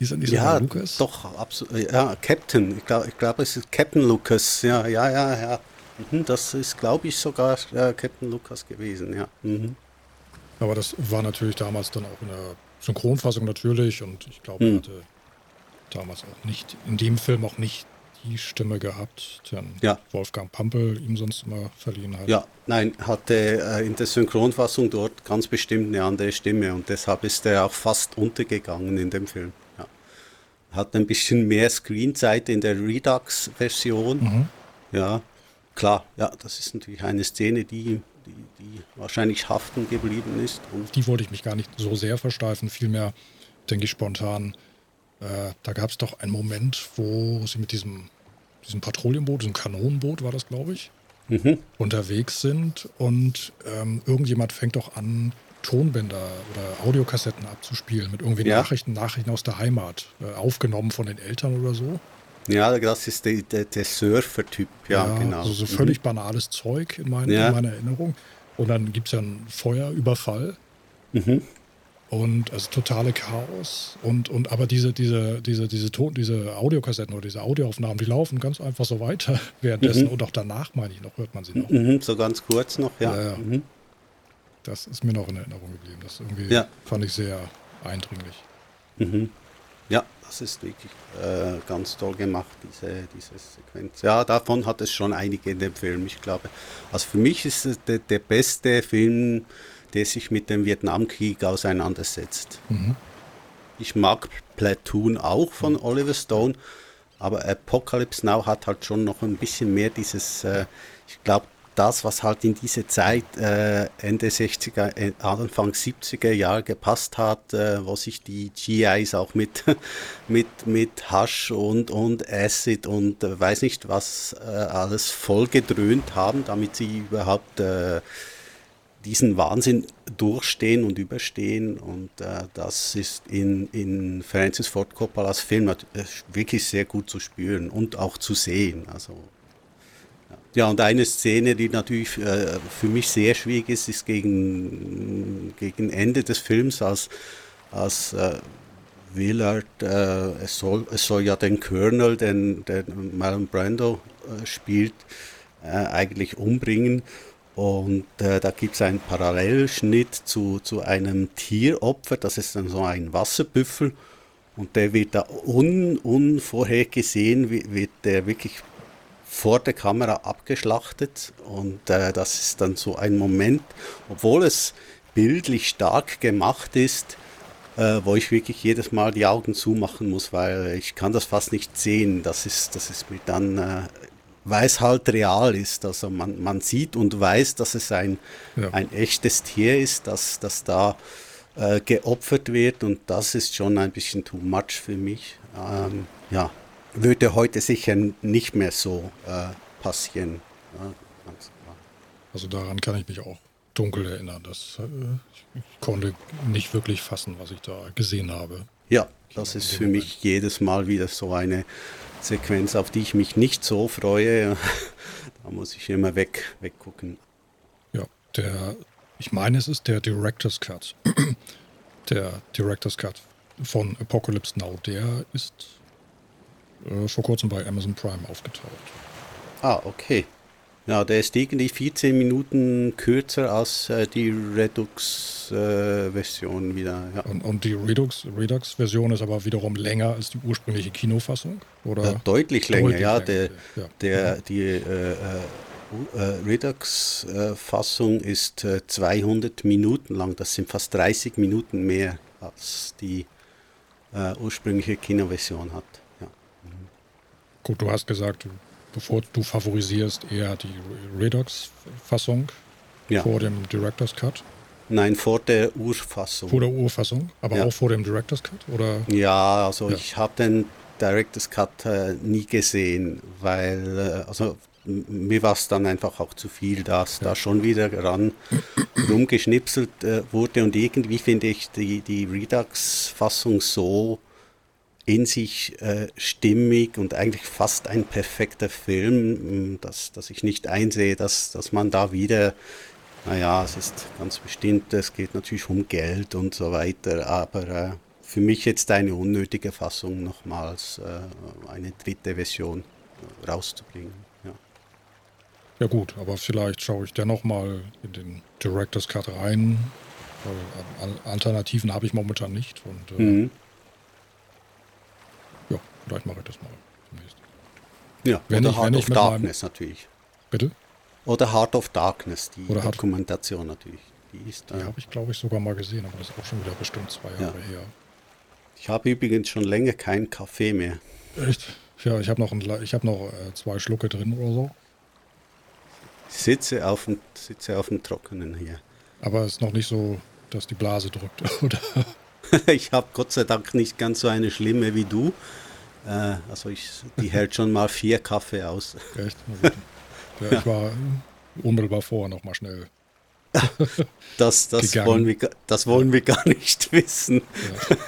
Ist er nicht ja, sogar Lucas? Doch, absolut. Ja, Captain. Ich glaube, ich glaub, es ist Captain Lucas. Ja, ja, ja, ja. Mhm, das ist, glaube ich, sogar äh, Captain Lucas gewesen. Ja. Mhm. Aber das war natürlich damals dann auch in der Synchronfassung natürlich und ich glaube, mhm. er hatte damals auch nicht, in dem Film auch nicht die Stimme gehabt, den ja. Wolfgang Pampel ihm sonst immer verliehen hat. Ja, nein, hatte äh, in der Synchronfassung dort ganz bestimmt eine andere Stimme und deshalb ist er auch fast untergegangen in dem Film. Ja. Hat ein bisschen mehr Screenzeit in der Redux-Version. Mhm. Ja, klar, ja, das ist natürlich eine Szene, die, die, die wahrscheinlich haften geblieben ist. Und die wollte ich mich gar nicht so sehr versteifen, vielmehr denke ich spontan, äh, da gab es doch einen Moment, wo sie mit diesem, diesem Patrouillenboot, diesem Kanonenboot war das, glaube ich, mhm. unterwegs sind und ähm, irgendjemand fängt doch an, Tonbänder oder Audiokassetten abzuspielen mit irgendwie ja. Nachrichten, Nachrichten aus der Heimat, äh, aufgenommen von den Eltern oder so. Ja, das ist der, der, der Surfer-Typ, ja, ja, genau. Also so völlig mhm. banales Zeug in, mein, ja. in meiner Erinnerung. Und dann gibt es ja einen Feuerüberfall mhm. und also totale Chaos. Und, und aber diese, diese, diese, diese Ton, diese Audiokassetten oder diese Audioaufnahmen, die laufen ganz einfach so weiter währenddessen mhm. und auch danach, meine ich, noch hört man sie noch. Mhm, so ganz kurz noch, ja. ja, ja. Mhm. Das ist mir noch in Erinnerung geblieben. Das irgendwie ja. fand ich sehr eindringlich. Mhm. Ja, das ist wirklich äh, ganz toll gemacht, diese, diese Sequenz. Ja, davon hat es schon einige in dem Film, ich glaube. Also für mich ist es der, der beste Film, der sich mit dem Vietnamkrieg auseinandersetzt. Mhm. Ich mag Platoon auch von mhm. Oliver Stone, aber Apocalypse Now hat halt schon noch ein bisschen mehr dieses, äh, ich glaube, das, was halt in diese Zeit äh, Ende sechziger, Anfang siebziger Jahre gepasst hat, äh, wo sich die G Is auch mit, mit, mit Hasch und, und Acid und äh, weiß nicht was äh, alles vollgedröhnt haben, damit sie überhaupt äh, diesen Wahnsinn durchstehen und überstehen. Und äh, das ist in, in Francis Ford Coppolas Film wirklich sehr gut zu spüren und auch zu sehen. Also ja, und eine Szene, die natürlich äh, für mich sehr schwierig ist, ist gegen, gegen Ende des Films, als, als äh, Willard, äh, es, soll, es soll ja den Colonel, den, den Marlon Brando äh, spielt, äh, eigentlich umbringen. Und äh, da gibt es einen Parallelschnitt zu, zu einem Tieropfer, das ist dann so ein Wasserbüffel. Und der wird da un, unvorhergesehen, wird der wirklich vor der Kamera abgeschlachtet und äh, das ist dann so ein Moment, obwohl es bildlich stark gemacht ist, äh, wo ich wirklich jedes Mal die Augen zumachen muss, weil ich kann das fast nicht sehen. Das ist, das ist mir dann, äh, weil es halt real ist. Also man, man sieht und weiß, dass es ein, ja. ein echtes Tier ist, das, das da äh, geopfert wird und das ist schon ein bisschen too much für mich. Ähm, ja. Würde heute sicher nicht mehr so äh, passieren. Ja, ganz klar. Also daran kann ich mich auch dunkel erinnern. Das, äh, ich konnte nicht wirklich fassen, was ich da gesehen habe. Ja, das ist für Moment. Mich jedes Mal wieder so eine Sequenz, auf die ich mich nicht so freue. Da muss ich immer weg, weggucken. Ja, der, ich meine, es ist der Director's Cut. Der Director's Cut von Apocalypse Now, der ist vor kurzem bei Amazon Prime aufgetaucht. Ah, okay. Ja, der ist irgendwie vierzehn Minuten kürzer als äh, die Redux-Version äh, wieder. Ja. Und, und die Redux, Redux-Version ist aber wiederum länger als die ursprüngliche Kinofassung? Oder? Ja, deutlich länger, deutlich ja, länger. Der, ja. Der, die äh, äh, Redux-Fassung ist äh, zweihundert Minuten lang. Das sind fast dreißig Minuten mehr, als die äh, ursprüngliche Kinoversion hat. Gut, du hast gesagt, bevor du favorisierst eher die Redux-Fassung ja. vor dem Director's Cut. Nein, vor der Urfassung. Vor der Urfassung, aber ja. auch vor dem Director's Cut? Oder? Ja, also ja. ich habe den Director's Cut äh, nie gesehen, weil äh, also m- mir war es dann einfach auch zu viel, dass ja. da schon wieder ran rumgeschnipselt äh, wurde und irgendwie finde ich die, die Redux-Fassung so in sich äh, stimmig und eigentlich fast ein perfekter Film, dass, dass ich nicht einsehe, dass, dass man da wieder, naja, es ist ganz bestimmt, es geht natürlich um Geld und so weiter, aber äh, für mich jetzt eine unnötige Fassung nochmals, äh, eine dritte Version rauszubringen. Ja. Ja gut, aber vielleicht schaue ich dennoch mal in den Director's Cut rein, weil Alternativen habe ich momentan nicht und äh, mhm. vielleicht mache ich das mal demnächst. Ja, wenn oder ich, Heart wenn of Darkness meinem... natürlich. Bitte? Oder Heart of Darkness, die oder Dokumentation Heart... natürlich. Die, ist die habe ich, glaube ich, sogar mal gesehen, aber das ist auch schon wieder bestimmt zwei Jahre ja. her. Ich habe übrigens schon länger keinen Kaffee mehr. Echt? Ja, ich habe noch, ein, ich hab noch äh, zwei Schlucke drin oder so. Ich sitze auf dem, sitze auf dem Trockenen hier. Aber es ist noch nicht so, dass die Blase drückt, oder? Ich habe Gott sei Dank nicht ganz so eine schlimme wie du. Äh, also ich, die hält schon mal vier Kaffee aus. Echt? Ja, ja. Ich war unmittelbar vor nochmal schnell. Das, das, wollen wir, das wollen wir gar nicht wissen.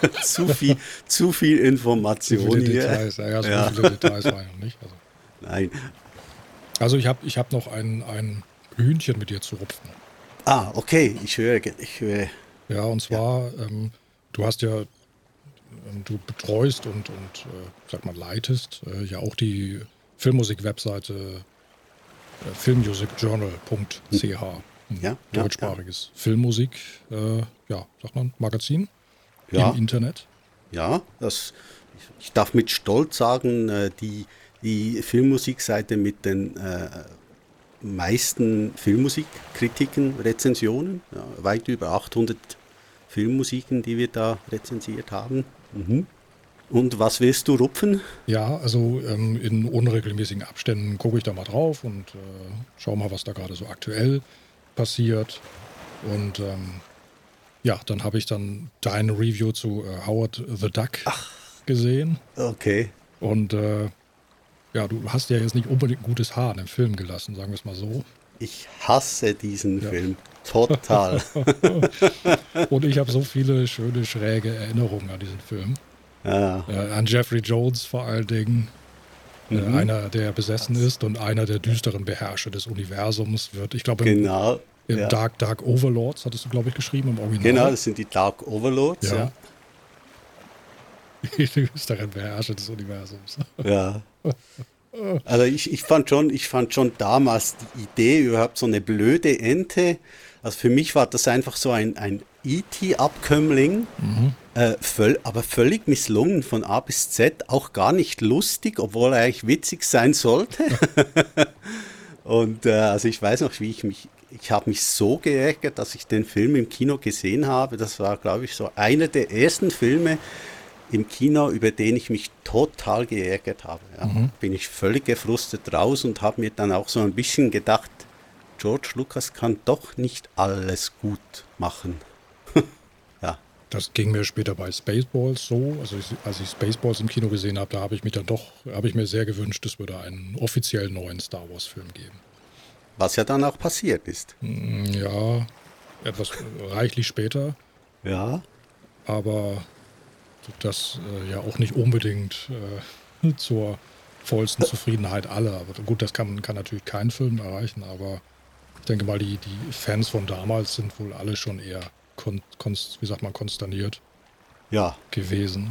Ja. zu, viel, zu viel Information zu viele hier. Details, ja, so ja. viele Details waren noch nicht. Also. Nein. Also ich habe ich hab noch ein, ein Hühnchen mit dir zu rupfen. Ah, okay, ich höre. Ich höre. Ja, und zwar, ja. Ähm, du hast ja, du betreust und, und äh, sag mal, leitest äh, ja auch die Filmmusik-Webseite äh, filmmusicjournal punkt c h. Hm. Ein ja, deutschsprachiges ja, ja. Filmmusik, äh, ja, sagt man, Magazin ja. im Internet. Ja, das, ich darf mit Stolz sagen, die, die Filmmusikseite mit den äh, meisten Filmmusikkritiken, Rezensionen, ja, weit über achthundert Filmmusiken, die wir da rezensiert haben. Mhm. Und was willst du rupfen? Ja, also ähm, in unregelmäßigen Abständen gucke ich da mal drauf und äh, schau mal, was da gerade so aktuell passiert. Und ähm, ja, dann habe ich dann dein Review zu äh, Howard the Duck Ach, gesehen. Okay. Und äh, ja, du hast ja jetzt nicht unbedingt gutes Haar in dem Film gelassen, sagen wir es mal so. Ich hasse diesen ja. Film. Total. Und ich habe so viele schöne, schräge Erinnerungen an diesen Film. Ah. Äh, an Jeffrey Jones vor allen Dingen. Mhm. Einer, der besessen ist und einer der düsteren Beherrscher des Universums wird. Ich glaube, im, genau, im ja. Dark, Dark Overlords hattest du, glaube ich, geschrieben im Original. Genau, das sind die Dark Overlords. Ja. Die düsteren Beherrscher des Universums. Ja. Also ich, ich, fand schon, ich fand schon damals die Idee, überhaupt so eine blöde Ente. Also für mich war das einfach so ein, ein E T-Abkömmling. Mhm. Äh, völ- aber völlig misslungen von A bis Z, auch gar nicht lustig, obwohl er eigentlich witzig sein sollte. Und äh, also ich weiß noch, wie ich mich, ich habe mich so geärgert, dass ich den Film im Kino gesehen habe. Das war, glaube ich, so einer der ersten Filme im Kino, über den ich mich total geärgert habe. Ja. Mhm. Bin ich völlig gefrustet raus und habe mir dann auch so ein bisschen gedacht, George Lucas kann doch nicht alles gut machen. Das ging mir später bei Spaceballs so. Also ich, als ich Spaceballs im Kino gesehen habe, da habe ich mich dann doch, habe ich mir sehr gewünscht, es würde einen offiziellen neuen Star Wars-Film geben. Was ja dann auch passiert ist. Ja, etwas reichlich später. Ja. Aber das äh, ja auch nicht unbedingt äh, zur vollsten Zufriedenheit aller. Aber gut, das kann, kann natürlich kein Film erreichen, aber ich denke mal, die, die Fans von damals sind wohl alle schon eher Kon, konst, wie sagt man, konsterniert ja. gewesen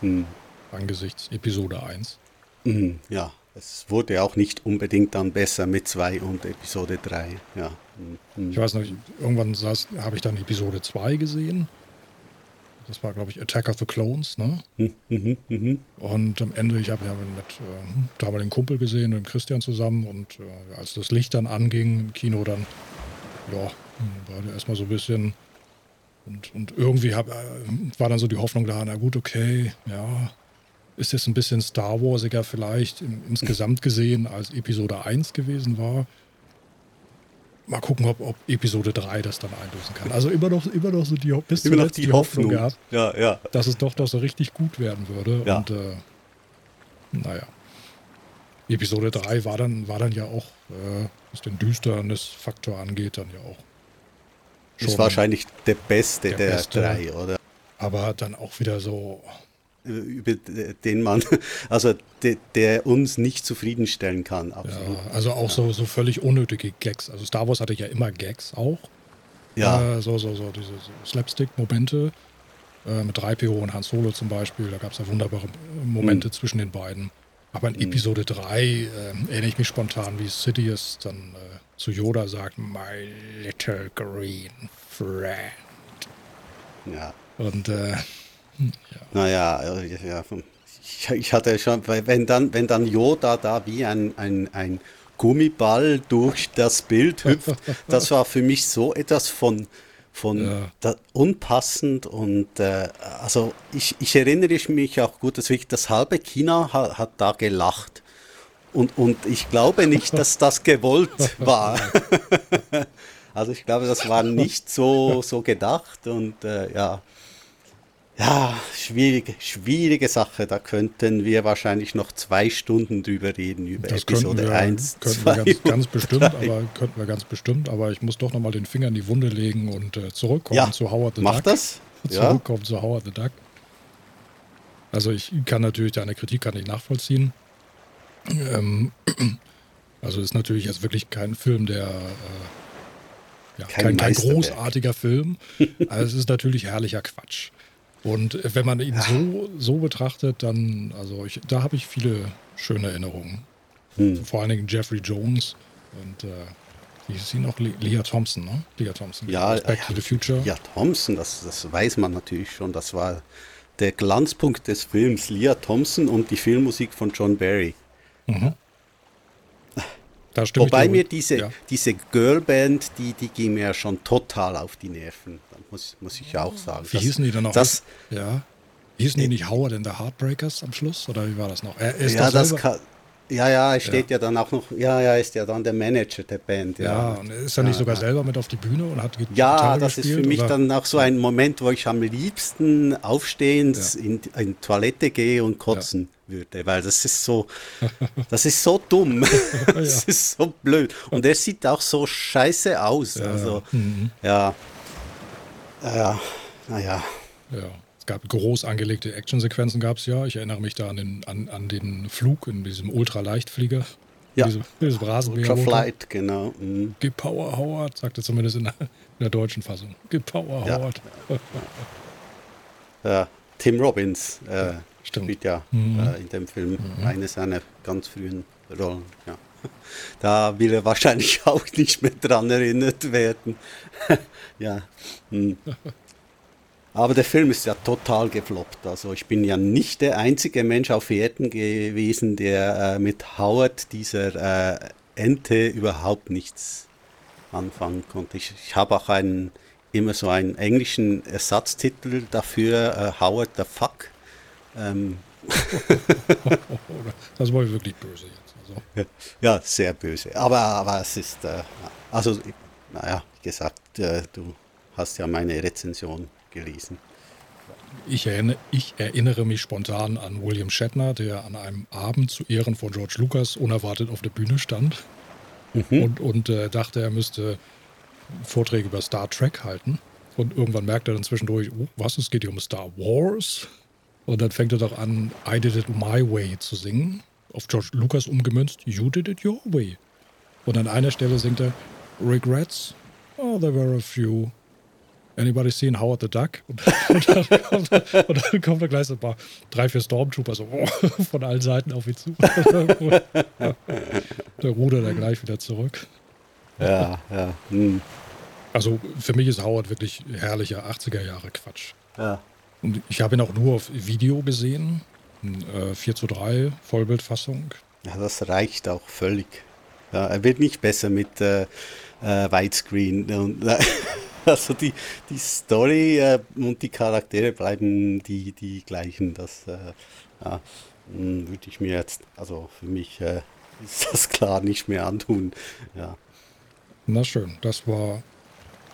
mhm. angesichts Episode eins. Mhm, ja, es wurde auch nicht unbedingt dann besser mit zwei und Episode drei. Ja. Mhm. Ich weiß noch, irgendwann habe ich dann Episode zwei gesehen. Das war, glaube ich, Attack of the Clones. Ne? Mhm, mhm. Und am Ende, ich habe ja mit äh, damals den Kumpel gesehen, mit Christian zusammen. Und äh, als das Licht dann anging im Kino, dann ja, war der erstmal so ein bisschen... Und, und irgendwie hab, war dann so die Hoffnung da, na gut, okay, ja, ist jetzt ein bisschen Star Warsiger vielleicht in, insgesamt gesehen, als Episode eins gewesen war. Mal gucken, ob, ob Episode drei das dann einlösen kann. Also immer noch, immer noch so die, bis immer noch die, die Hoffnung, Hoffnung gehabt, ja, ja. dass es doch noch so richtig gut werden würde. Ja. Und äh, naja, Episode drei war dann, war dann ja auch, äh, was den Düsternis-Faktor angeht, dann ja auch. Ist wahrscheinlich der Beste der, der Beste, drei, oder? Aber dann auch wieder so... Über den man, also der, der uns nicht zufriedenstellen kann. Absolut. Ja, also auch ja. so, so völlig unnötige Gags. Also Star Wars hatte ja immer Gags auch. Ja. Äh, so, so, so diese so Slapstick-Momente äh, mit drei P O und Han Solo zum Beispiel. Da gab es ja wunderbare Momente hm. zwischen den beiden. Aber in hm. Episode drei äh, erinnere ich mich spontan, wie Sidious dann... Äh, zu Yoda sagt, my little green friend. Ja. Und, äh, ja. Naja, ja, ich, ich hatte schon, wenn dann, wenn dann Yoda da wie ein, ein, ein Gummiball durch das Bild hüpft, das war für mich so etwas von, von ja. da, unpassend und äh, also ich, ich erinnere mich auch gut, dass wirklich das halbe China ha, hat da gelacht. Und, und ich glaube nicht, dass das gewollt war. Also ich glaube, das war nicht so, so gedacht und äh, ja, ja schwierige, schwierige Sache. Da könnten wir wahrscheinlich noch zwei Stunden drüber reden, über das Episode eins, zwei wir ganz, ganz bestimmt, aber könnten wir ganz bestimmt, aber ich muss doch nochmal den Finger in die Wunde legen und äh, zurückkommen ja, zu Howard the Duck. Mach das. Zurückkommen ja. zu Howard the Duck. Also ich kann natürlich, deine Kritik kann ich nachvollziehen. Ähm, also ist natürlich jetzt wirklich kein Film, der äh, ja, kein, kein, kein großartiger Film, also es ist natürlich herrlicher Quatsch. Und wenn man ihn so, so betrachtet, dann, also ich, da habe ich viele schöne Erinnerungen. Hm. Vor allen Dingen Jeffrey Jones und äh, wie hieß sie noch? Le- Leah Thompson, ne? Leah Thompson. Ja, Back ja, to the Future. Ja, Thompson, das, das weiß man natürlich schon, das war der Glanzpunkt des Films, Leah Thompson und die Filmmusik von John Barry. Mhm. Da Wobei mir gut. diese, ja. diese Girlband, die, die ging mir schon total auf die Nerven, muss, muss ich auch sagen. Wie das, hießen die denn noch? Das, ja. Hießen äh, die nicht Howard and the Heartbreakers am Schluss? Oder wie war das noch? Er, ist ja, das kann, ja, ja, er steht ja. ja dann auch noch, ja, ja, ist ja dann der Manager der Band. Ja, ja und ist er nicht ja, sogar ja. selber mit auf die Bühne und hat Gitarre Ja, das gespielt, ist für mich oder? dann auch so ein Moment, wo ich am liebsten aufstehend ja. in, in die Toilette gehe und kotzen. Ja. würde, weil das ist so, das ist so dumm, das ist so blöd und er sieht auch so scheiße aus, also ja, mhm. ja, äh, naja. Ja, es gab groß angelegte Actionsequenzen, gab es ja, ich erinnere mich da an den, an, an den Flug in diesem Ultraleichtflieger, ja, diesem, diesem Rasenmäher. Ultraflight, genau. Mhm. Gepower Howard, sagt er zumindest in der, in der deutschen Fassung, Gepower ja. Howard. Ja, Tim Robbins, äh, spielt ja mhm. äh, in dem Film mhm. eine seiner ganz frühen Rollen. Ja. Da will er wahrscheinlich auch nicht mehr dran erinnert werden. ja. Mhm. Aber der Film ist ja total gefloppt. Also ich bin ja nicht der einzige Mensch auf Erden gewesen, der äh, mit Howard, dieser äh, Ente, überhaupt nichts anfangen konnte. Ich, ich habe auch einen, immer so einen englischen Ersatztitel dafür, äh, Howard the Fuck. Das war wirklich böse jetzt. Also. Ja, sehr böse. Aber, aber es ist, äh, also, naja, wie gesagt, äh, du hast ja meine Rezension gelesen. Ich erinnere, ich erinnere mich spontan an William Shatner, der an einem Abend zu Ehren von George Lucas unerwartet auf der Bühne stand mhm. und, und äh, dachte, er müsste Vorträge über Star Trek halten. Und irgendwann merkt er dann zwischendurch, oh, was, es geht hier um Star Wars? Und dann fängt er doch an, I did it my way zu singen. Auf George Lucas umgemünzt, you did it your way. Und an einer Stelle singt er, regrets? Oh, there were a few. Anybody seen Howard the Duck? Und, und, dann, kommt, und dann kommt er gleich so ein paar, drei, vier Stormtrooper so oh, von allen Seiten auf ihn zu. Da rudert er gleich wieder zurück. Ja, ja. Hm. Also für mich ist Howard wirklich herrlicher achtziger Jahre Quatsch. Ja. Und ich habe ihn auch nur auf Video gesehen, äh, vier zu drei, Vollbildfassung. Ja, das reicht auch völlig. Ja, er wird nicht besser mit äh, äh, Widescreen. Und, äh, also die, die Story äh, und die Charaktere bleiben die, die gleichen. Das äh, ja, würde ich mir jetzt, also für mich äh, ist das klar, nicht mehr antun. Ja. Na schön, das war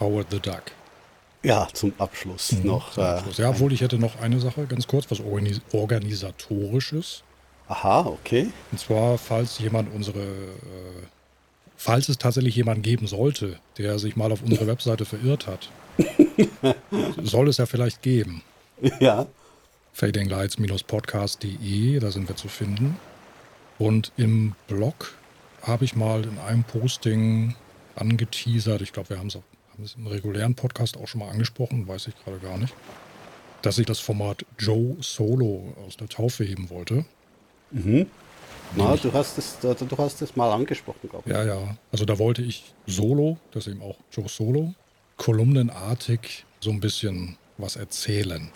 Howard the Duck. Ja, zum Abschluss mhm, noch. Zum Abschluss. Ja, obwohl ich hätte noch eine Sache, ganz kurz, was Organis- organisatorisches. Aha, okay. Und zwar, falls jemand unsere, äh, falls es tatsächlich jemanden geben sollte, der sich mal auf unsere Webseite verirrt hat, soll es ja vielleicht geben. Ja. fading lights podcast punkt de, da sind wir zu finden. Und im Blog habe ich mal in einem Posting angeteasert, ich glaube, wir haben es auch haben es im regulären Podcast auch schon mal angesprochen, weiß ich gerade gar nicht, dass ich das Format Joe Solo aus der Taufe heben wollte. Mhm. Na, du hast es, du hast es mal angesprochen, glaube ich. Ja, ja. Also da wollte ich Solo, das eben auch Joe Solo, kolumnenartig so ein bisschen was erzählen.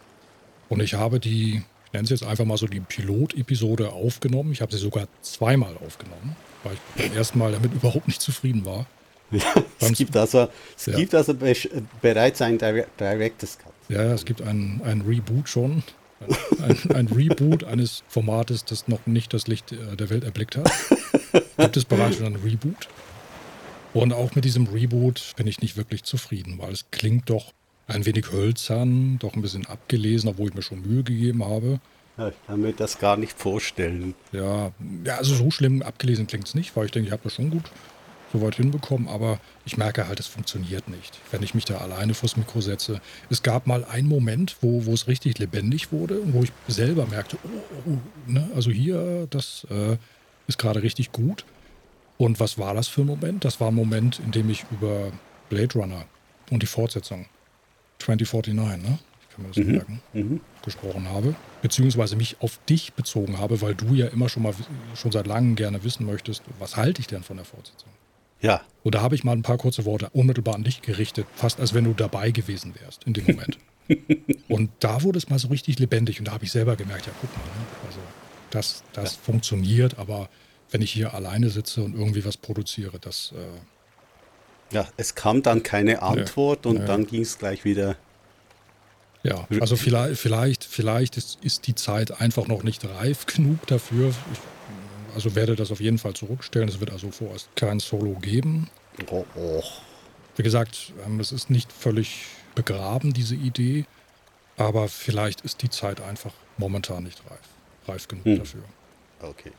Und ich habe die, ich nenne es jetzt einfach mal so, die Pilot-Episode aufgenommen. Ich habe sie sogar zweimal aufgenommen, weil ich beim ersten Mal damit überhaupt nicht zufrieden war. Ja, es gibt also, es ja. gibt also be- bereits einen Director's Cut. Ja, es gibt einen, einen Reboot schon. Ein, ein Reboot eines Formates, das noch nicht das Licht der Welt erblickt hat. Gibt es bereits schon einen Reboot? Und auch mit diesem Reboot bin ich nicht wirklich zufrieden, weil es klingt doch ein wenig hölzern, doch ein bisschen abgelesen, obwohl ich mir schon Mühe gegeben habe. Ja, ich kann mir das gar nicht vorstellen. Ja, ja, also so schlimm abgelesen klingt es nicht, weil ich denke, ich habe das schon gut soweit hinbekommen, aber ich merke halt, es funktioniert nicht, wenn ich mich da alleine vors Mikro setze. Es gab mal einen Moment, wo, wo es richtig lebendig wurde und wo ich selber merkte, oh, oh, ne, also hier, das äh, ist gerade richtig gut. Und was war das für ein Moment? Das war ein Moment, in dem ich über Blade Runner und die Fortsetzung zwanzig neunundvierzig, ne? Ich kann mir das mhm. merken, mhm. gesprochen habe, beziehungsweise mich auf dich bezogen habe, weil du ja immer schon mal, schon seit langem gerne wissen möchtest, was halte ich denn von der Fortsetzung? Ja. Und da habe ich mal ein paar kurze Worte unmittelbar an dich gerichtet, fast als wenn du dabei gewesen wärst in dem Moment. Und da wurde es mal so richtig lebendig und da habe ich selber gemerkt, ja guck mal, ne? Also das, das ja. funktioniert, aber wenn ich hier alleine sitze und irgendwie was produziere, das... Äh, ja, es kam dann keine Antwort nee, und nee. dann ging es gleich wieder... Ja, also vielleicht, vielleicht, vielleicht ist, ist die Zeit einfach noch nicht reif genug dafür. Ich, Also werde das auf jeden Fall zurückstellen. Es wird also vorerst kein Solo geben. Oh, oh. Wie gesagt, es ist nicht völlig begraben, diese Idee. Aber vielleicht ist die Zeit einfach momentan nicht reif. Reif genug hm. dafür. Okay.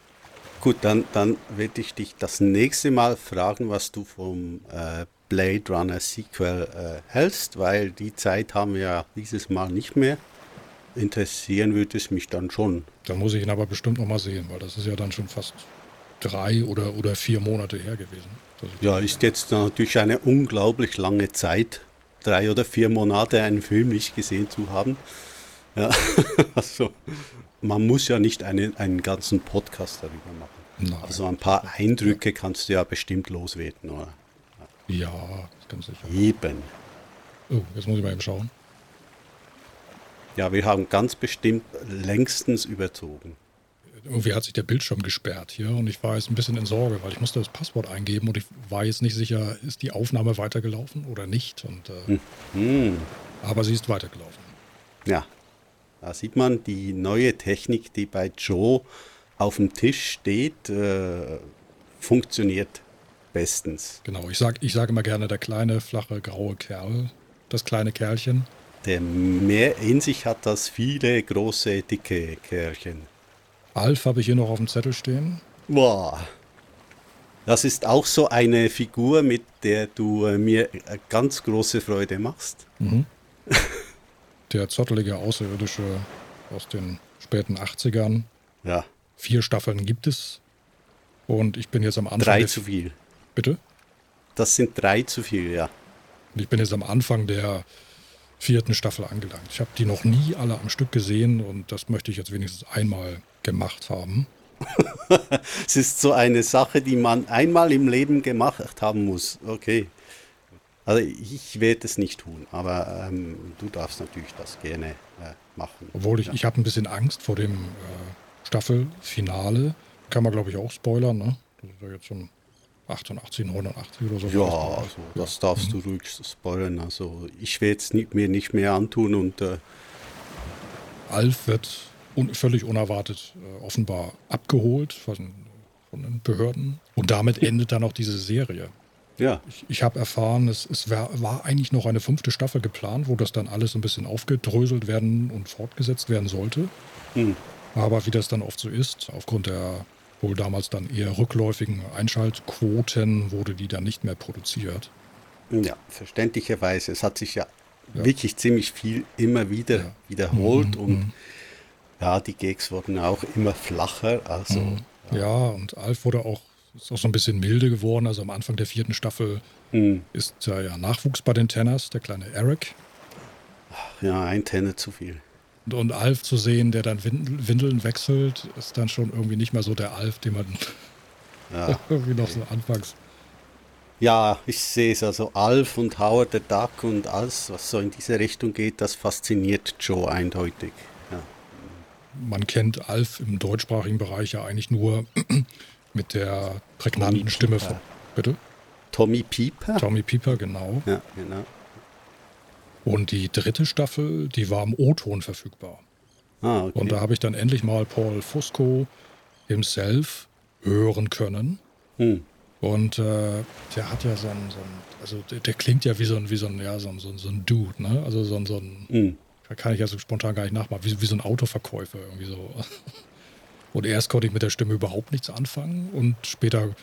Gut, dann, dann werde ich dich das nächste Mal fragen, was du vom äh, Blade Runner Sequel äh, hältst, weil die Zeit haben wir ja dieses Mal nicht mehr. Interessieren würde es mich dann schon. Dann muss ich ihn aber bestimmt noch mal sehen, weil das ist ja dann schon fast drei oder, oder vier Monate her gewesen. Ja, ist jetzt natürlich eine unglaublich lange Zeit, drei oder vier Monate einen Film nicht gesehen zu haben. Ja, also man muss ja nicht einen, einen ganzen Podcast darüber machen. Nein. Also ein paar Eindrücke kannst du ja bestimmt loswerden, oder? Ja, ganz sicher. Eben. Oh, jetzt muss ich mal eben schauen. Ja, wir haben ganz bestimmt längstens überzogen. Irgendwie hat sich der Bildschirm gesperrt hier und ich war jetzt ein bisschen in Sorge, weil ich musste das Passwort eingeben und ich war jetzt nicht sicher, ist die Aufnahme weitergelaufen oder nicht. Und, äh, mhm. aber sie ist weitergelaufen. Ja, da sieht man die neue Technik, die bei Joe auf dem Tisch steht, äh, funktioniert bestens. Genau, ich sage ich sag immer gerne, der kleine, flache, graue Kerl, das kleine Kerlchen. Der mehr in sich hat als viele große, dicke Kerlchen. Alf habe ich hier noch auf dem Zettel stehen. Boah. Das ist auch so eine Figur, mit der du mir ganz große Freude machst. Mhm. Der zottelige Außerirdische aus den späten achtzigern. Ja. Vier Staffeln gibt es. Und ich bin jetzt am Anfang... Drei zu viel. Bitte? Das sind drei zu viel, ja. Und ich bin jetzt am Anfang der... vierten Staffel angelangt. Ich habe die noch nie alle am Stück gesehen und das möchte ich jetzt wenigstens einmal gemacht haben. Es ist so eine Sache, die man einmal im Leben gemacht haben muss. Okay. Also ich werde es nicht tun, aber ähm, du darfst natürlich das gerne äh, machen. Obwohl ich, ja. ich habe ein bisschen Angst vor dem äh, Staffelfinale. Kann man glaube ich auch spoilern, ne? Das ist ja jetzt schon achtundachtzig, neunundachtzig oder so. Ja, also, das darfst mhm. du ruhig spoilern. Also ich werde es mir nicht mehr antun. Und äh Alf wird un- völlig unerwartet äh, offenbar abgeholt von, von den Behörden. Und damit endet dann auch diese Serie. Ja. Ich, ich habe erfahren, es, es wär, war eigentlich noch eine fünfte Staffel geplant, wo das dann alles ein bisschen aufgedröselt werden und fortgesetzt werden sollte. Mhm. Aber wie das dann oft so ist, aufgrund der wohl damals dann eher rückläufigen Einschaltquoten wurde die dann nicht mehr produziert. Ja, verständlicherweise. Es hat sich ja, ja. wirklich ziemlich viel immer wieder ja. wiederholt mhm, und m- ja, die Gags wurden auch immer flacher. Also, mhm. ja. ja, und Alf wurde auch, ist auch so ein bisschen milde geworden. Also am Anfang der vierten Staffel mhm. ist da ja Nachwuchs bei den Tenners, der kleine Eric. Ach, ja, ein Tenner zu viel. Und Alf zu sehen, der dann Windeln wechselt, ist dann schon irgendwie nicht mehr so der Alf, den man ja, irgendwie okay. noch so anfangs. Ja, ich sehe es. Also Alf und Howard the Duck und alles, was so in diese Richtung geht, das fasziniert Joe eindeutig. Ja. man kennt Alf im deutschsprachigen Bereich ja eigentlich nur mit der prägnanten Tommy Stimme Pieper. von... Bitte? Tommy Pieper? Tommy Pieper, genau. Ja, genau. Und die dritte Staffel, die war im O-Ton verfügbar. Ah, okay. Und da habe ich dann endlich mal Paul Fusco himself hören können. Hm. Und äh, der hat ja so ein, so ein also der, der klingt ja wie so ein, wie so ein, ja, so ein, so ein Dude, ne? Also so ein, so ein hm. da kann ich ja so spontan gar nicht nachmachen, wie, wie so ein Autoverkäufer irgendwie so. Und erst konnte ich mit der Stimme überhaupt nichts anfangen und später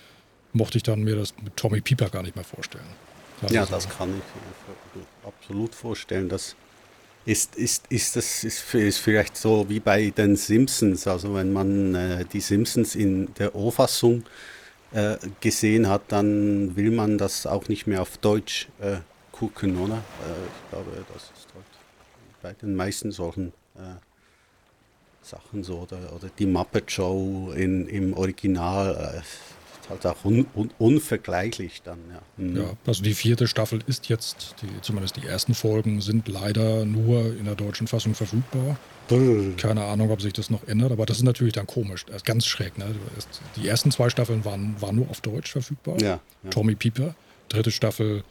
mochte ich dann mir das mit Tommy Pieper gar nicht mehr vorstellen. Das ja, das so. kann ich absolut vorstellen, das Ist, ist, ist das ist, ist vielleicht so wie bei den Simpsons, also wenn man äh, die Simpsons in der O-Fassung äh, gesehen hat, dann will man das auch nicht mehr auf Deutsch äh, gucken, oder? Äh, ich glaube, das ist halt bei den meisten solchen äh, Sachen so, oder, oder die Muppet Show in, im Original, äh, ist halt auch un, un, unvergleichlich dann, ja. Ja, also die vierte Staffel ist jetzt, die, zumindest die ersten Folgen sind leider nur in der deutschen Fassung verfügbar. Brr. Keine Ahnung, ob sich das noch ändert, aber das ist natürlich dann komisch, ganz schräg. Ne? Die ersten zwei Staffeln waren, waren nur auf Deutsch verfügbar. Ja, ja. Tommy Pieper, dritte Staffel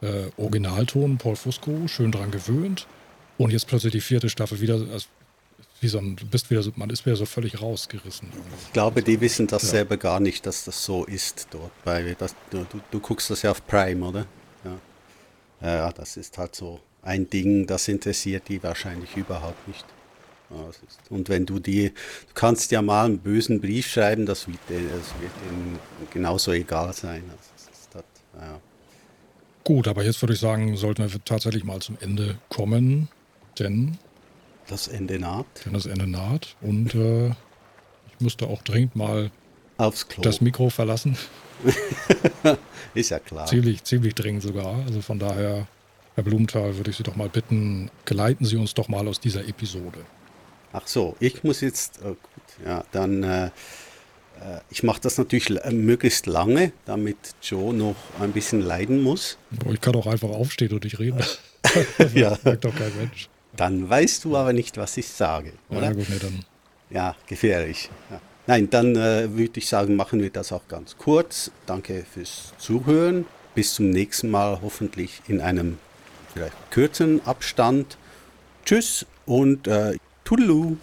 äh, Originalton, Paul Fusco, schön dran gewöhnt. Und jetzt plötzlich die vierte Staffel wieder, also wie so ein, bist wieder so, man ist wieder so völlig rausgerissen. Irgendwie. Ich glaube, die wissen das ja. selber gar nicht, dass das so ist dort. Bei, das, du, du guckst das ja auf Prime, oder? Ja. ja, das ist halt so ein Ding, das interessiert die wahrscheinlich überhaupt nicht. Ja, das ist, und wenn du die, du kannst ja mal einen bösen Brief schreiben, das wird, das wird ihnen genauso egal sein. Also das ist halt, ja. Gut, aber jetzt würde ich sagen, sollten wir tatsächlich mal zum Ende kommen, denn... Das Ende naht. Denn das Ende naht und äh, ich müsste auch dringend mal aufs Klo. Das Mikro verlassen. Ist ja klar. Ziemlich, ziemlich dringend sogar. Also von daher, Herr Blumenthal, würde ich Sie doch mal bitten, geleiten Sie uns doch mal aus dieser Episode. Ach so, ich muss jetzt, oh gut, ja, dann, äh, ich mache das natürlich möglichst lange, damit Joe noch ein bisschen leiden muss. Ich kann doch einfach aufstehen und nicht reden. Ja. Das merkt doch kein Mensch. Dann weißt du aber nicht, was ich sage, oder? Ja, gut, nee, dann. Ja, gefährlich. Ja. Nein, dann äh, würde ich sagen, machen wir das auch ganz kurz. Danke fürs Zuhören. Bis zum nächsten Mal, hoffentlich in einem vielleicht kürzeren Abstand. Tschüss und äh, Toodaloo.